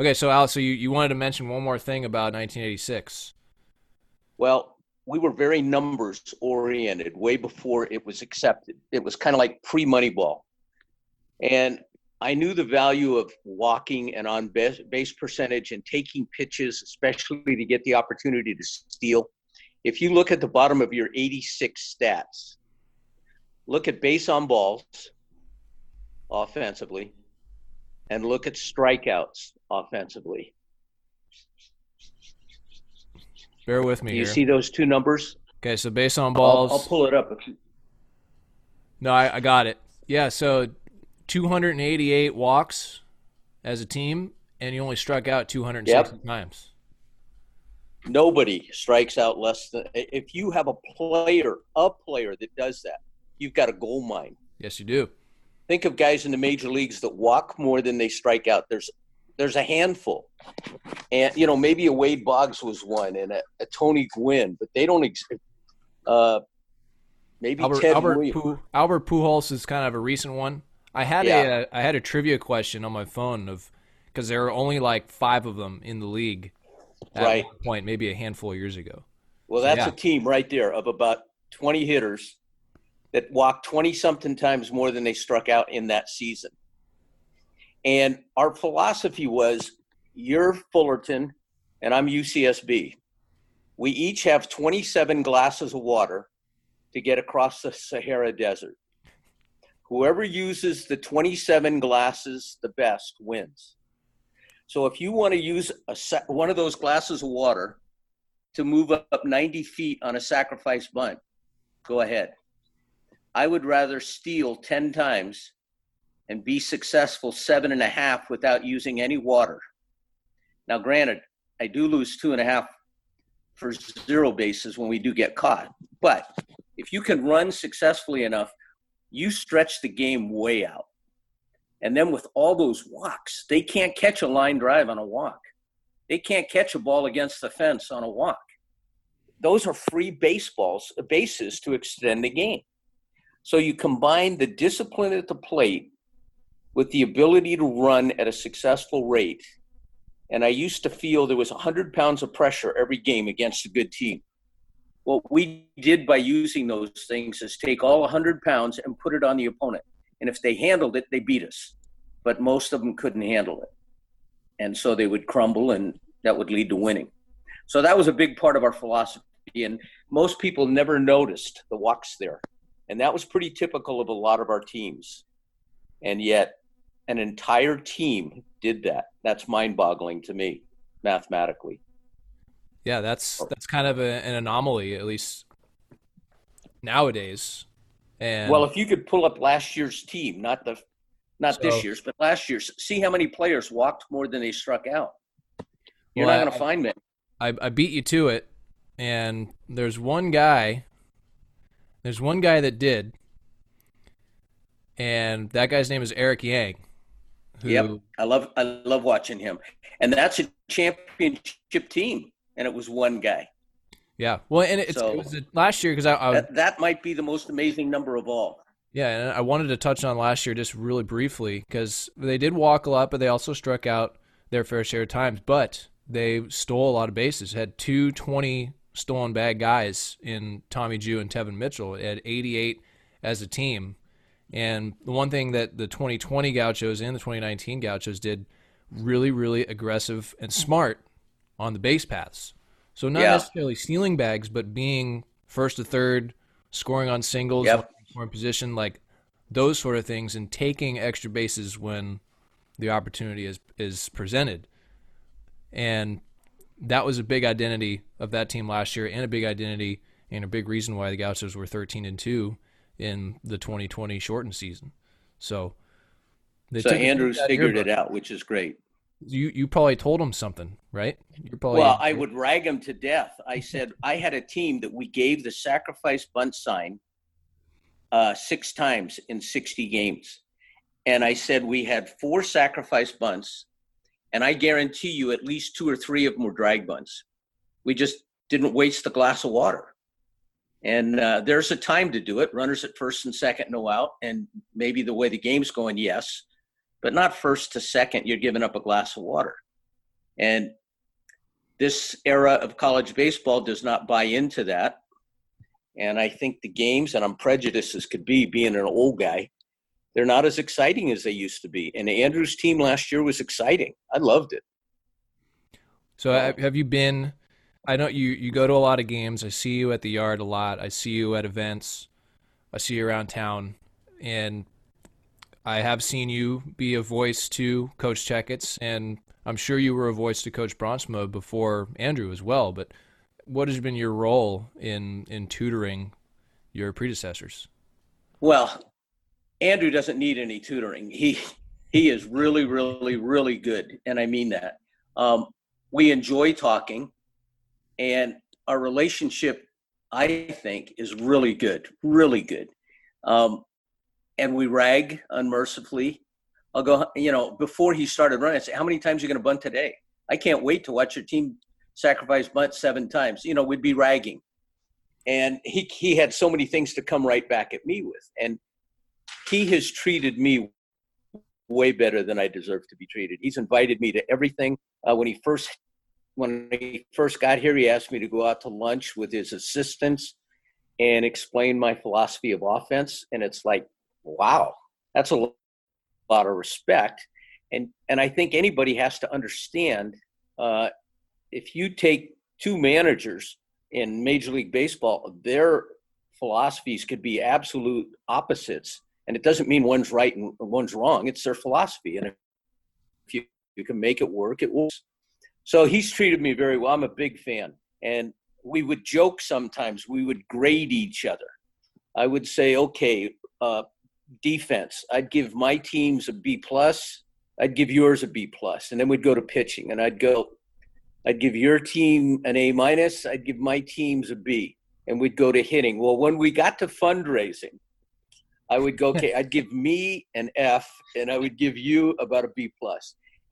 Okay, so Al, so you wanted to mention one more thing about 1986. Well, we were very numbers-oriented way before it was accepted. It was kind of like pre-Moneyball. And I knew the value of walking and on base percentage and taking pitches, especially to get the opportunity to steal. If you look at the bottom of your 86 stats, look at base on balls offensively and look at strikeouts offensively. Bear with me. Do you see those two numbers? Okay, so base on balls. I'll pull it up. No, I got it. Yeah, so 288 walks as a team, and you only struck out 260 times. Nobody strikes out less than – if you have a player that does that, you've got a gold mine. Yes, you do. Think of guys in the major leagues that walk more than they strike out. There's a handful. And, you know, maybe a Wade Boggs was one and a Tony Gwynn, but they don't maybe Albert Pujols is kind of a recent one. I had a trivia question on my phone of because there were only like 5 of them in the league at one point, maybe a handful of years ago. Well, that's a team right there of about 20 hitters that walked 20-something times more than they struck out in that season. And our philosophy was, you're Fullerton and I'm UCSB. We each have 27 glasses of water to get across the Sahara Desert. Whoever uses the 27 glasses the best wins. So if you want to use one of those glasses of water to move up 90 feet on a sacrifice bunt, go ahead. I would rather steal 10 times and be successful 7.5 without using any water. Now, granted, I do lose 2.5 for 0 bases when we do get caught. But if you can run successfully enough, you stretch the game way out. And then with all those walks, they can't catch a line drive on a walk. They can't catch a ball against the fence on a walk. Those are free bases to extend the game. So you combine the discipline at the plate with the ability to run at a successful rate. And I used to feel there was 100 pounds of pressure every game against a good team. What we did by using those things is take all 100 pounds and put it on the opponent. And if they handled it, they beat us. But most of them couldn't handle it. And so they would crumble, and that would lead to winning. So that was a big part of our philosophy. And most people never noticed the walks there. And that was pretty typical of a lot of our teams. And yet an entire team did that. That's mind-boggling to me, mathematically. Yeah, that's kind of an anomaly, at least nowadays. And well, if you could pull up last year's team, this year's, but last year's, see how many players walked more than they struck out. You're not going to find many. I beat you to it, and there's one guy that did, and that guy's name is Eric Yang. Yep, I love watching him, and that's a championship team. And it was one guy. Yeah. Well, and it was last year because that might be the most amazing number of all. Yeah, and I wanted to touch on last year just really briefly because they did walk a lot, but they also struck out their fair share of times. But they stole a lot of bases. Had 220 stolen bag guys in Tommy Ju and Tevin Mitchell. They had 88 as a team. And the one thing that the 2020 Gauchos and the 2019 Gauchos did really, really aggressive and smart on the base paths. So not necessarily stealing bags, but being first to third, scoring on singles, scoring position, like those sort of things, and taking extra bases when the opportunity is presented. And that was a big identity of that team last year, and a big identity and a big reason why the Gauchos were 13-2 in the 2020 shortened season. So Andrews figured it out, which is great. You probably told him something, right? I would rag him to death. I said, I had a team that we gave the sacrifice bunt sign 6 times in 60 games. And I said, we had 4 sacrifice bunts, and I guarantee you at least 2 or 3 of them were drag bunts. We just didn't waste the glass of water. And there's a time to do it. Runners at first and second, no out. And maybe the way the game's going, yes. But not first to second, you're giving up a glass of water. And this era of college baseball does not buy into that. And I think the games, and I'm prejudiced as could be, being an old guy, they're not as exciting as they used to be. And Andrew's team last year was exciting. I loved it. So have you been – I know you go to a lot of games. I see you at the yard a lot. I see you at events. I see you around town. And – I have seen you be a voice to Coach Checketts, and I'm sure you were a voice to Coach Bronsma before Andrew as well, but what has been your role in tutoring your predecessors? Well, Andrew doesn't need any tutoring. He is really, really, really good, and I mean that. We enjoy talking, and our relationship, I think, is really good, really good. And we rag unmercifully. I'll go, before he started running, I say, how many times are you going to bunt today? I can't wait to watch your team sacrifice bunt 7 times. We'd be ragging. And he had so many things to come right back at me with. And he has treated me way better than I deserve to be treated. He's invited me to everything. When he first got here, he asked me to go out to lunch with his assistants and explain my philosophy of offense. And it's like, wow, that's a lot of respect. And I think anybody has to understand, if you take 2 managers in Major League Baseball, their philosophies could be absolute opposites. And it doesn't mean one's right and one's wrong. It's their philosophy. And if you can make it work, it works. So he's treated me very well. I'm a big fan. And we would joke sometimes. We would grade each other. I would say, okay, defense, I'd give my teams a B+, I'd give yours a B+, and then we'd go to pitching, and I'd give your team an A-, I'd give my teams a B, and we'd go to hitting. Well, when we got to fundraising, I would go, okay, I'd give me an F, and I would give you about a B+.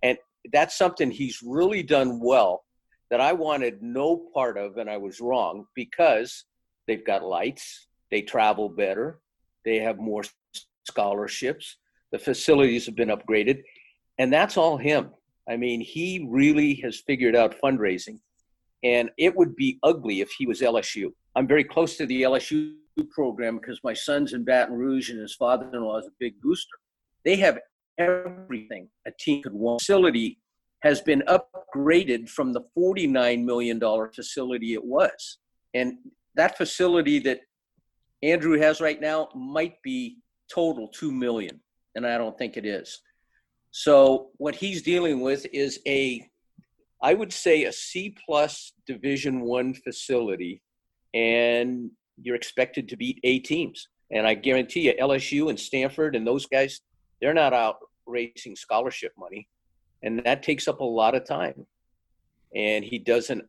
And that's something he's really done well that I wanted no part of, and I was wrong, because they've got lights, they travel better, they have more scholarships, the facilities have been upgraded, and that's all him. I mean, he really has figured out fundraising, and it would be ugly if he was LSU. I'm very close to the LSU program because my son's in Baton Rouge and his father-in-law is a big booster. They have everything a team could want. The facility has been upgraded from the $49 million facility it was, and that facility that Andrew has right now might be total $2 million, and I don't think it is. So what he's dealing with is I would say a C+ Division I facility, and you're expected to beat A teams. And I guarantee you, LSU and Stanford and those guys, they're not out raising scholarship money, and that takes up a lot of time. And he does an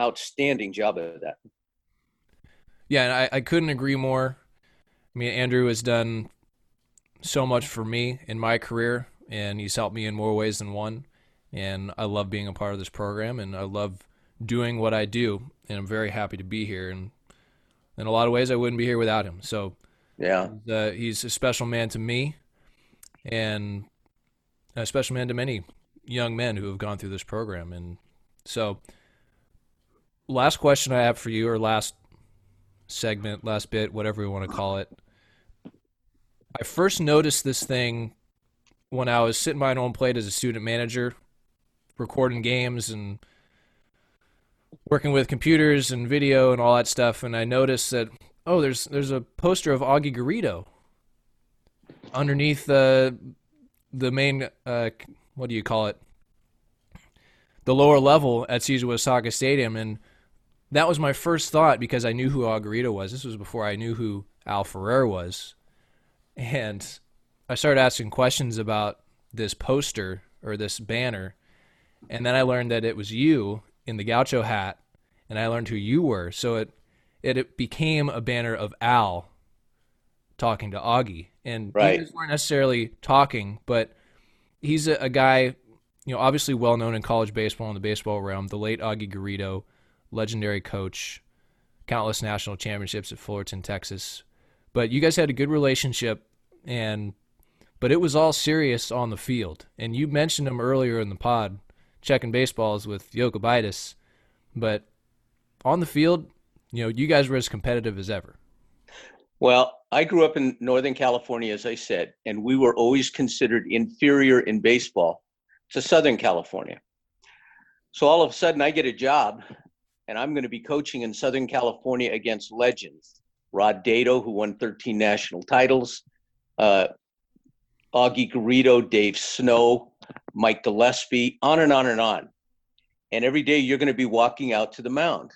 outstanding job of that. Yeah, and I couldn't agree more. I mean, Andrew has done so much for me in my career, and he's helped me in more ways than one. And I love being a part of this program, and I love doing what I do, and I'm very happy to be here. And in a lot of ways, I wouldn't be here without him. So yeah, he's a special man to me, and a special man to many young men who have gone through this program. And so last question I have for you, or last segment, last bit, whatever we want to call it. I first noticed this thing when I was sitting by an home plate as a student manager, recording games and working with computers and video and all that stuff, and I noticed that, there's a poster of Augie Garrido underneath the main, what do you call it? The lower level at Caesar-Wasaka Stadium, and that was my first thought because I knew who Garrido was. This was before I knew who Al Ferrer was, and I started asking questions about this poster or this banner, and then I learned that it was you in the gaucho hat, and I learned who you were. So it became a banner of Al talking to Augie, and right. He weren't necessarily talking, but he's a guy, you know, obviously well known in college baseball and the baseball realm. The late Augie Garrido, legendary coach, countless national championships at Fullerton, Texas. But you guys had a good relationship, but it was all serious on the field. And you mentioned him earlier in the pod, checking baseballs with Yokobitis. But on the field, you know, you guys were as competitive as ever. Well, I grew up in Northern California, as I said, and we were always considered inferior in baseball to Southern California. So all of a sudden I get a job and I'm going to be coaching in Southern California against legends. Rod Dato, who won 13 national titles, Augie Garrido, Dave Snow, Mike Gillespie, on and on and on. And every day you're going to be walking out to the mound.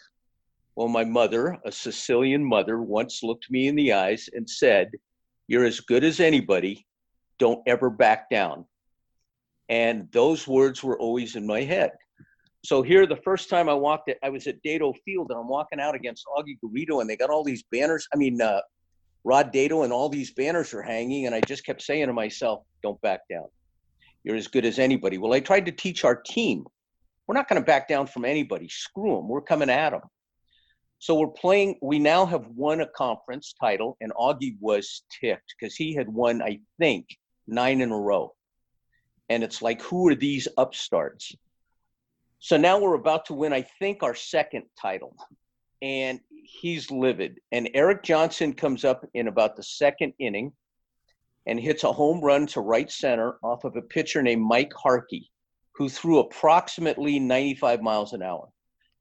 Well, my mother, a Sicilian mother, once looked me in the eyes and said, "You're as good as anybody. Don't ever back down." And those words were always in my head. So here, the first time I walked it, I was at Dato Field, and I'm walking out against Augie Garrido, and they got all these banners. I mean, Rod Dato, and all these banners are hanging. And I just kept saying to myself, "Don't back down. You're as good as anybody." Well, I tried to teach our team, we're not going to back down from anybody. Screw them. We're coming at them. So we're playing. We now have won a conference title, and Augie was ticked because he had won, I think, 9 in a row. And it's like, who are these upstarts? So now we're about to win, I think, our second title. And he's livid. And Eric Johnson comes up in about the second inning and hits a home run to right center off of a pitcher named Mike Harkey, who threw approximately 95 miles an hour.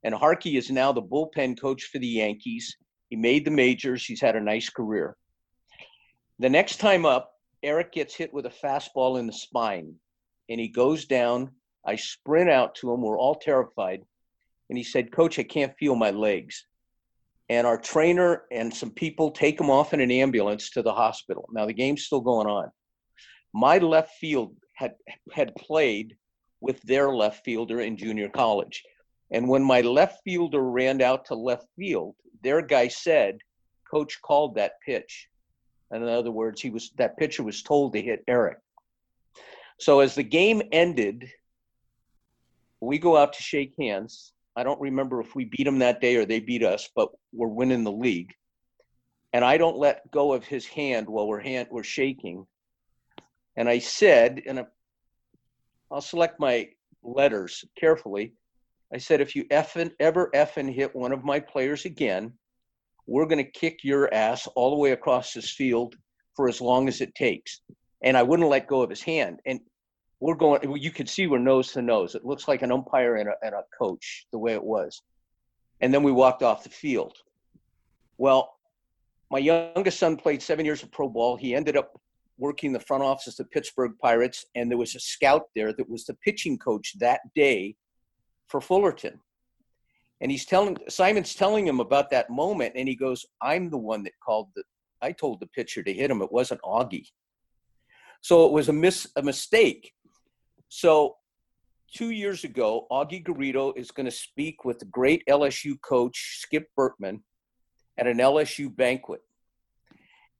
And Harkey is now the bullpen coach for the Yankees. He made the majors. He's had a nice career. The next time up, Eric gets hit with a fastball in the spine, and he goes down. I sprint out to him. We're all terrified. And he said, "Coach, I can't feel my legs." And our trainer and some people take him off in an ambulance to the hospital. Now, the game's still going on. My left field had played with their left fielder in junior college. And when my left fielder ran out to left field, their guy said, "Coach called that pitch." And in other words, that pitcher was told to hit Eric. So as the game ended, we go out to shake hands. I don't remember if we beat them that day or they beat us, but we're winning the league. And I don't let go of his hand while we're shaking. And I said, and I'll select my letters carefully. I said, "If you ever hit one of my players again, we're going to kick your ass all the way across this field for as long as it takes." And I wouldn't let go of his hand. And we're going, you could see we're nose to nose. It looks like an umpire and a coach, the way it was. And then we walked off the field. Well, my youngest son played 7 years of pro ball. He ended up working the front office of the Pittsburgh Pirates. And there was a scout there that was the pitching coach that day for Fullerton. And Simon's telling him about that moment. And he goes, "I'm the one that I told the pitcher to hit him. It wasn't Augie." So it was a mistake. So 2 years ago, Augie Garrido is going to speak with the great LSU coach, Skip Bertman, at an LSU banquet.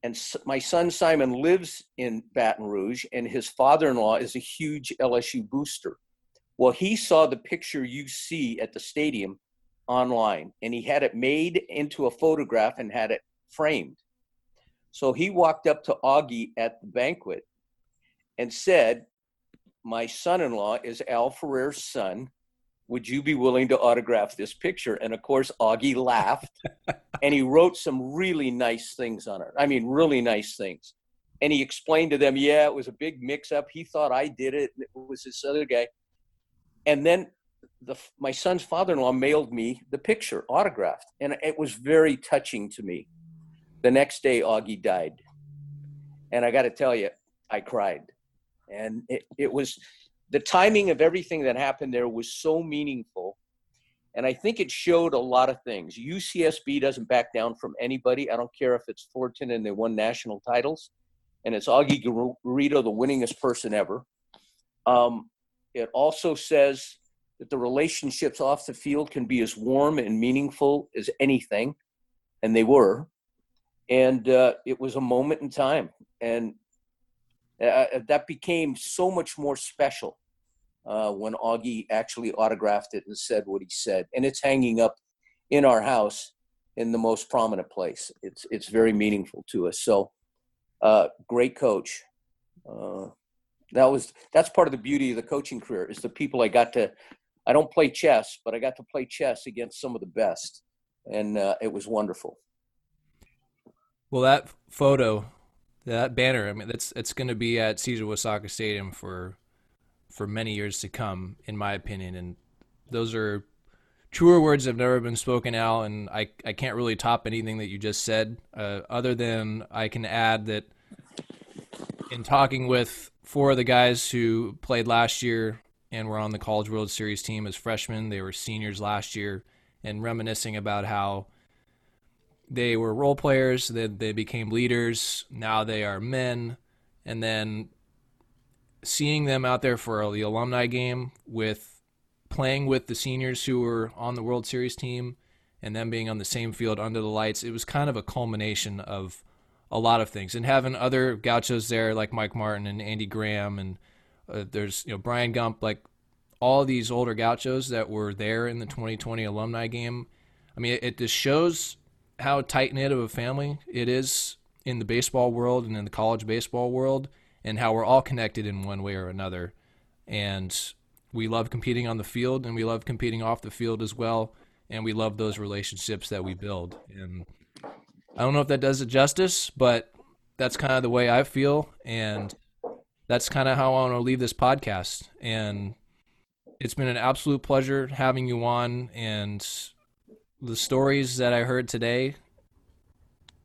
And my son Simon lives in Baton Rouge, and his father-in-law is a huge LSU booster. Well, he saw the picture you see at the stadium online, and he had it made into a photograph and had it framed. So he walked up to Augie at the banquet and said, "My son-in-law is Al Ferrer's son. Would you be willing to autograph this picture?" And of course, Augie laughed, and he wrote some really nice things on it. I mean, really nice things. And he explained to them, yeah, it was a big mix-up. He thought I did it. It was this other guy. And then my son's father-in-law mailed me the picture, autographed, and it was very touching to me. The next day, Augie died. And I got to tell you, I cried. And it was the timing of everything that happened there was so meaningful. And I think it showed a lot of things. UCSB doesn't back down from anybody. I don't care if it's Thornton and they won national titles. And it's Augie Garrido, the winningest person ever. It also says that the relationships off the field can be as warm and meaningful as anything. And they were. And it was a moment in time. And that became so much more special when Augie actually autographed it and said what he said. And it's hanging up in our house in the most prominent place. It's very meaningful to us. So great coach. That's part of the beauty of the coaching career is the people I don't play chess, but I got to play chess against some of the best. And it was wonderful. Well, that photo, that banner, I mean, it's going to be at Cesar Wasaka Stadium for many years to come, in my opinion. And those are truer words have never been spoken, Al, and I can't really top anything that you just said, other than I can add that in talking with four of the guys who played last year and were on the College World Series team as freshmen, they were seniors last year, and reminiscing about how they were role players, they became leaders, now they are men, and then seeing them out there for the alumni game with playing with the seniors who were on the World Series team and them being on the same field under the lights, it was kind of a culmination of a lot of things. And having other gauchos there like Mike Martin and Andy Graham and there's Brian Gump, like all these older gauchos that were there in the 2020 alumni game. I mean, it just shows how tight-knit of a family it is in the baseball world and in the college baseball world, and how we're all connected in one way or another. And we love competing on the field, and we love competing off the field as well, and we love those relationships that we build. And I don't know if that does it justice, but that's kind of the way I feel, and that's kind of how I want to leave this podcast. And it's been an absolute pleasure having you on, and the stories that I heard today,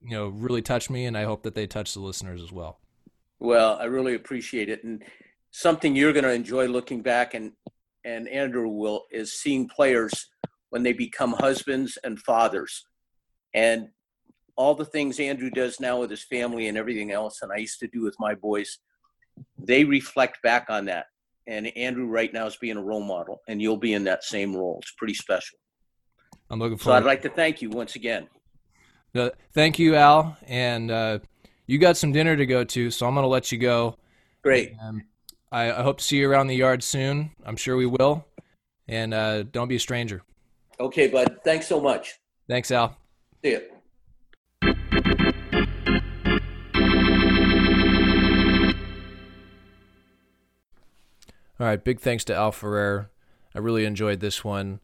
really touched me, and I hope that they touch the listeners as well. Well, I really appreciate it. And something you're going to enjoy looking back and Andrew will is seeing players when they become husbands and fathers and all the things Andrew does now with his family and everything else. And I used to do with my boys, they reflect back on that. And Andrew right now is being a role model, and you'll be in that same role. It's pretty special. I'm looking forward. So I'd like to thank you once again. Thank you, Al. And, you got some dinner to go to, so I'm going to let you go. Great. I hope to see you around the yard soon. I'm sure we will. And don't be a stranger. Okay, bud. Thanks so much. Thanks, Al. See ya. All right, big thanks to Al Ferrer. I really enjoyed this one.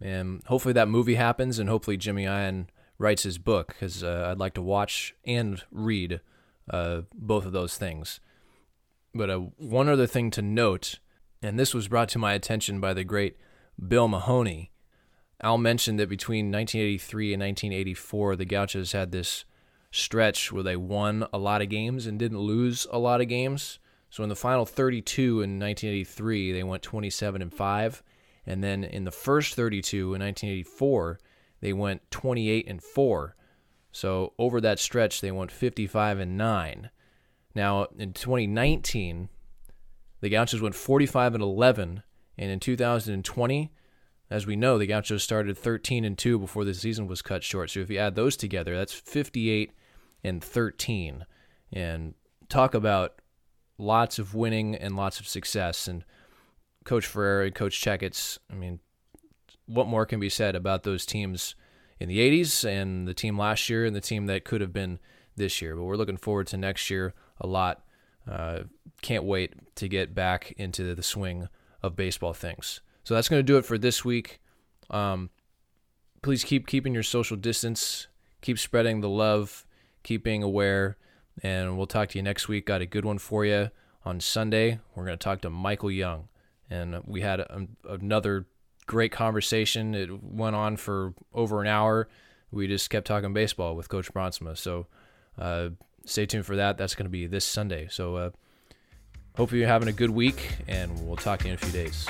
And hopefully that movie happens, and hopefully Jimmy Ion writes his book, because I'd like to watch and read both of those things. But one other thing to note, and this was brought to my attention by the great Bill Mahoney. Al mentioned that between 1983 and 1984, the Gauchos had this stretch where they won a lot of games and didn't lose a lot of games. So in the final 32 in 1983, they went 27-5. And then in the first 32 in 1984, they went 28-4. So over that stretch, they went 55-9. Now, in 2019, the Gauchos went 45-11. And in 2020, as we know, the Gauchos started 13-2 before the season was cut short. So if you add those together, that's 58-13. And talk about lots of winning and lots of success. And Coach Ferrer and Coach Checketts, I mean, what more can be said about those teams in the 80s and the team last year and the team that could have been this year? But we're looking forward to next year a lot. Can't wait to get back into the swing of baseball things. So that's going to do it for this week. Please keep keeping your social distance. Keep spreading the love. Keep being aware. And we'll talk to you next week. Got a good one for you on Sunday. We're going to talk to Michael Young. And we had another great conversation. It went on for over an hour. We just kept talking baseball with Coach Bronsma. So stay tuned for that. That's going to be this Sunday. So Hopefully you're having a good week, and we'll talk to you in a few days.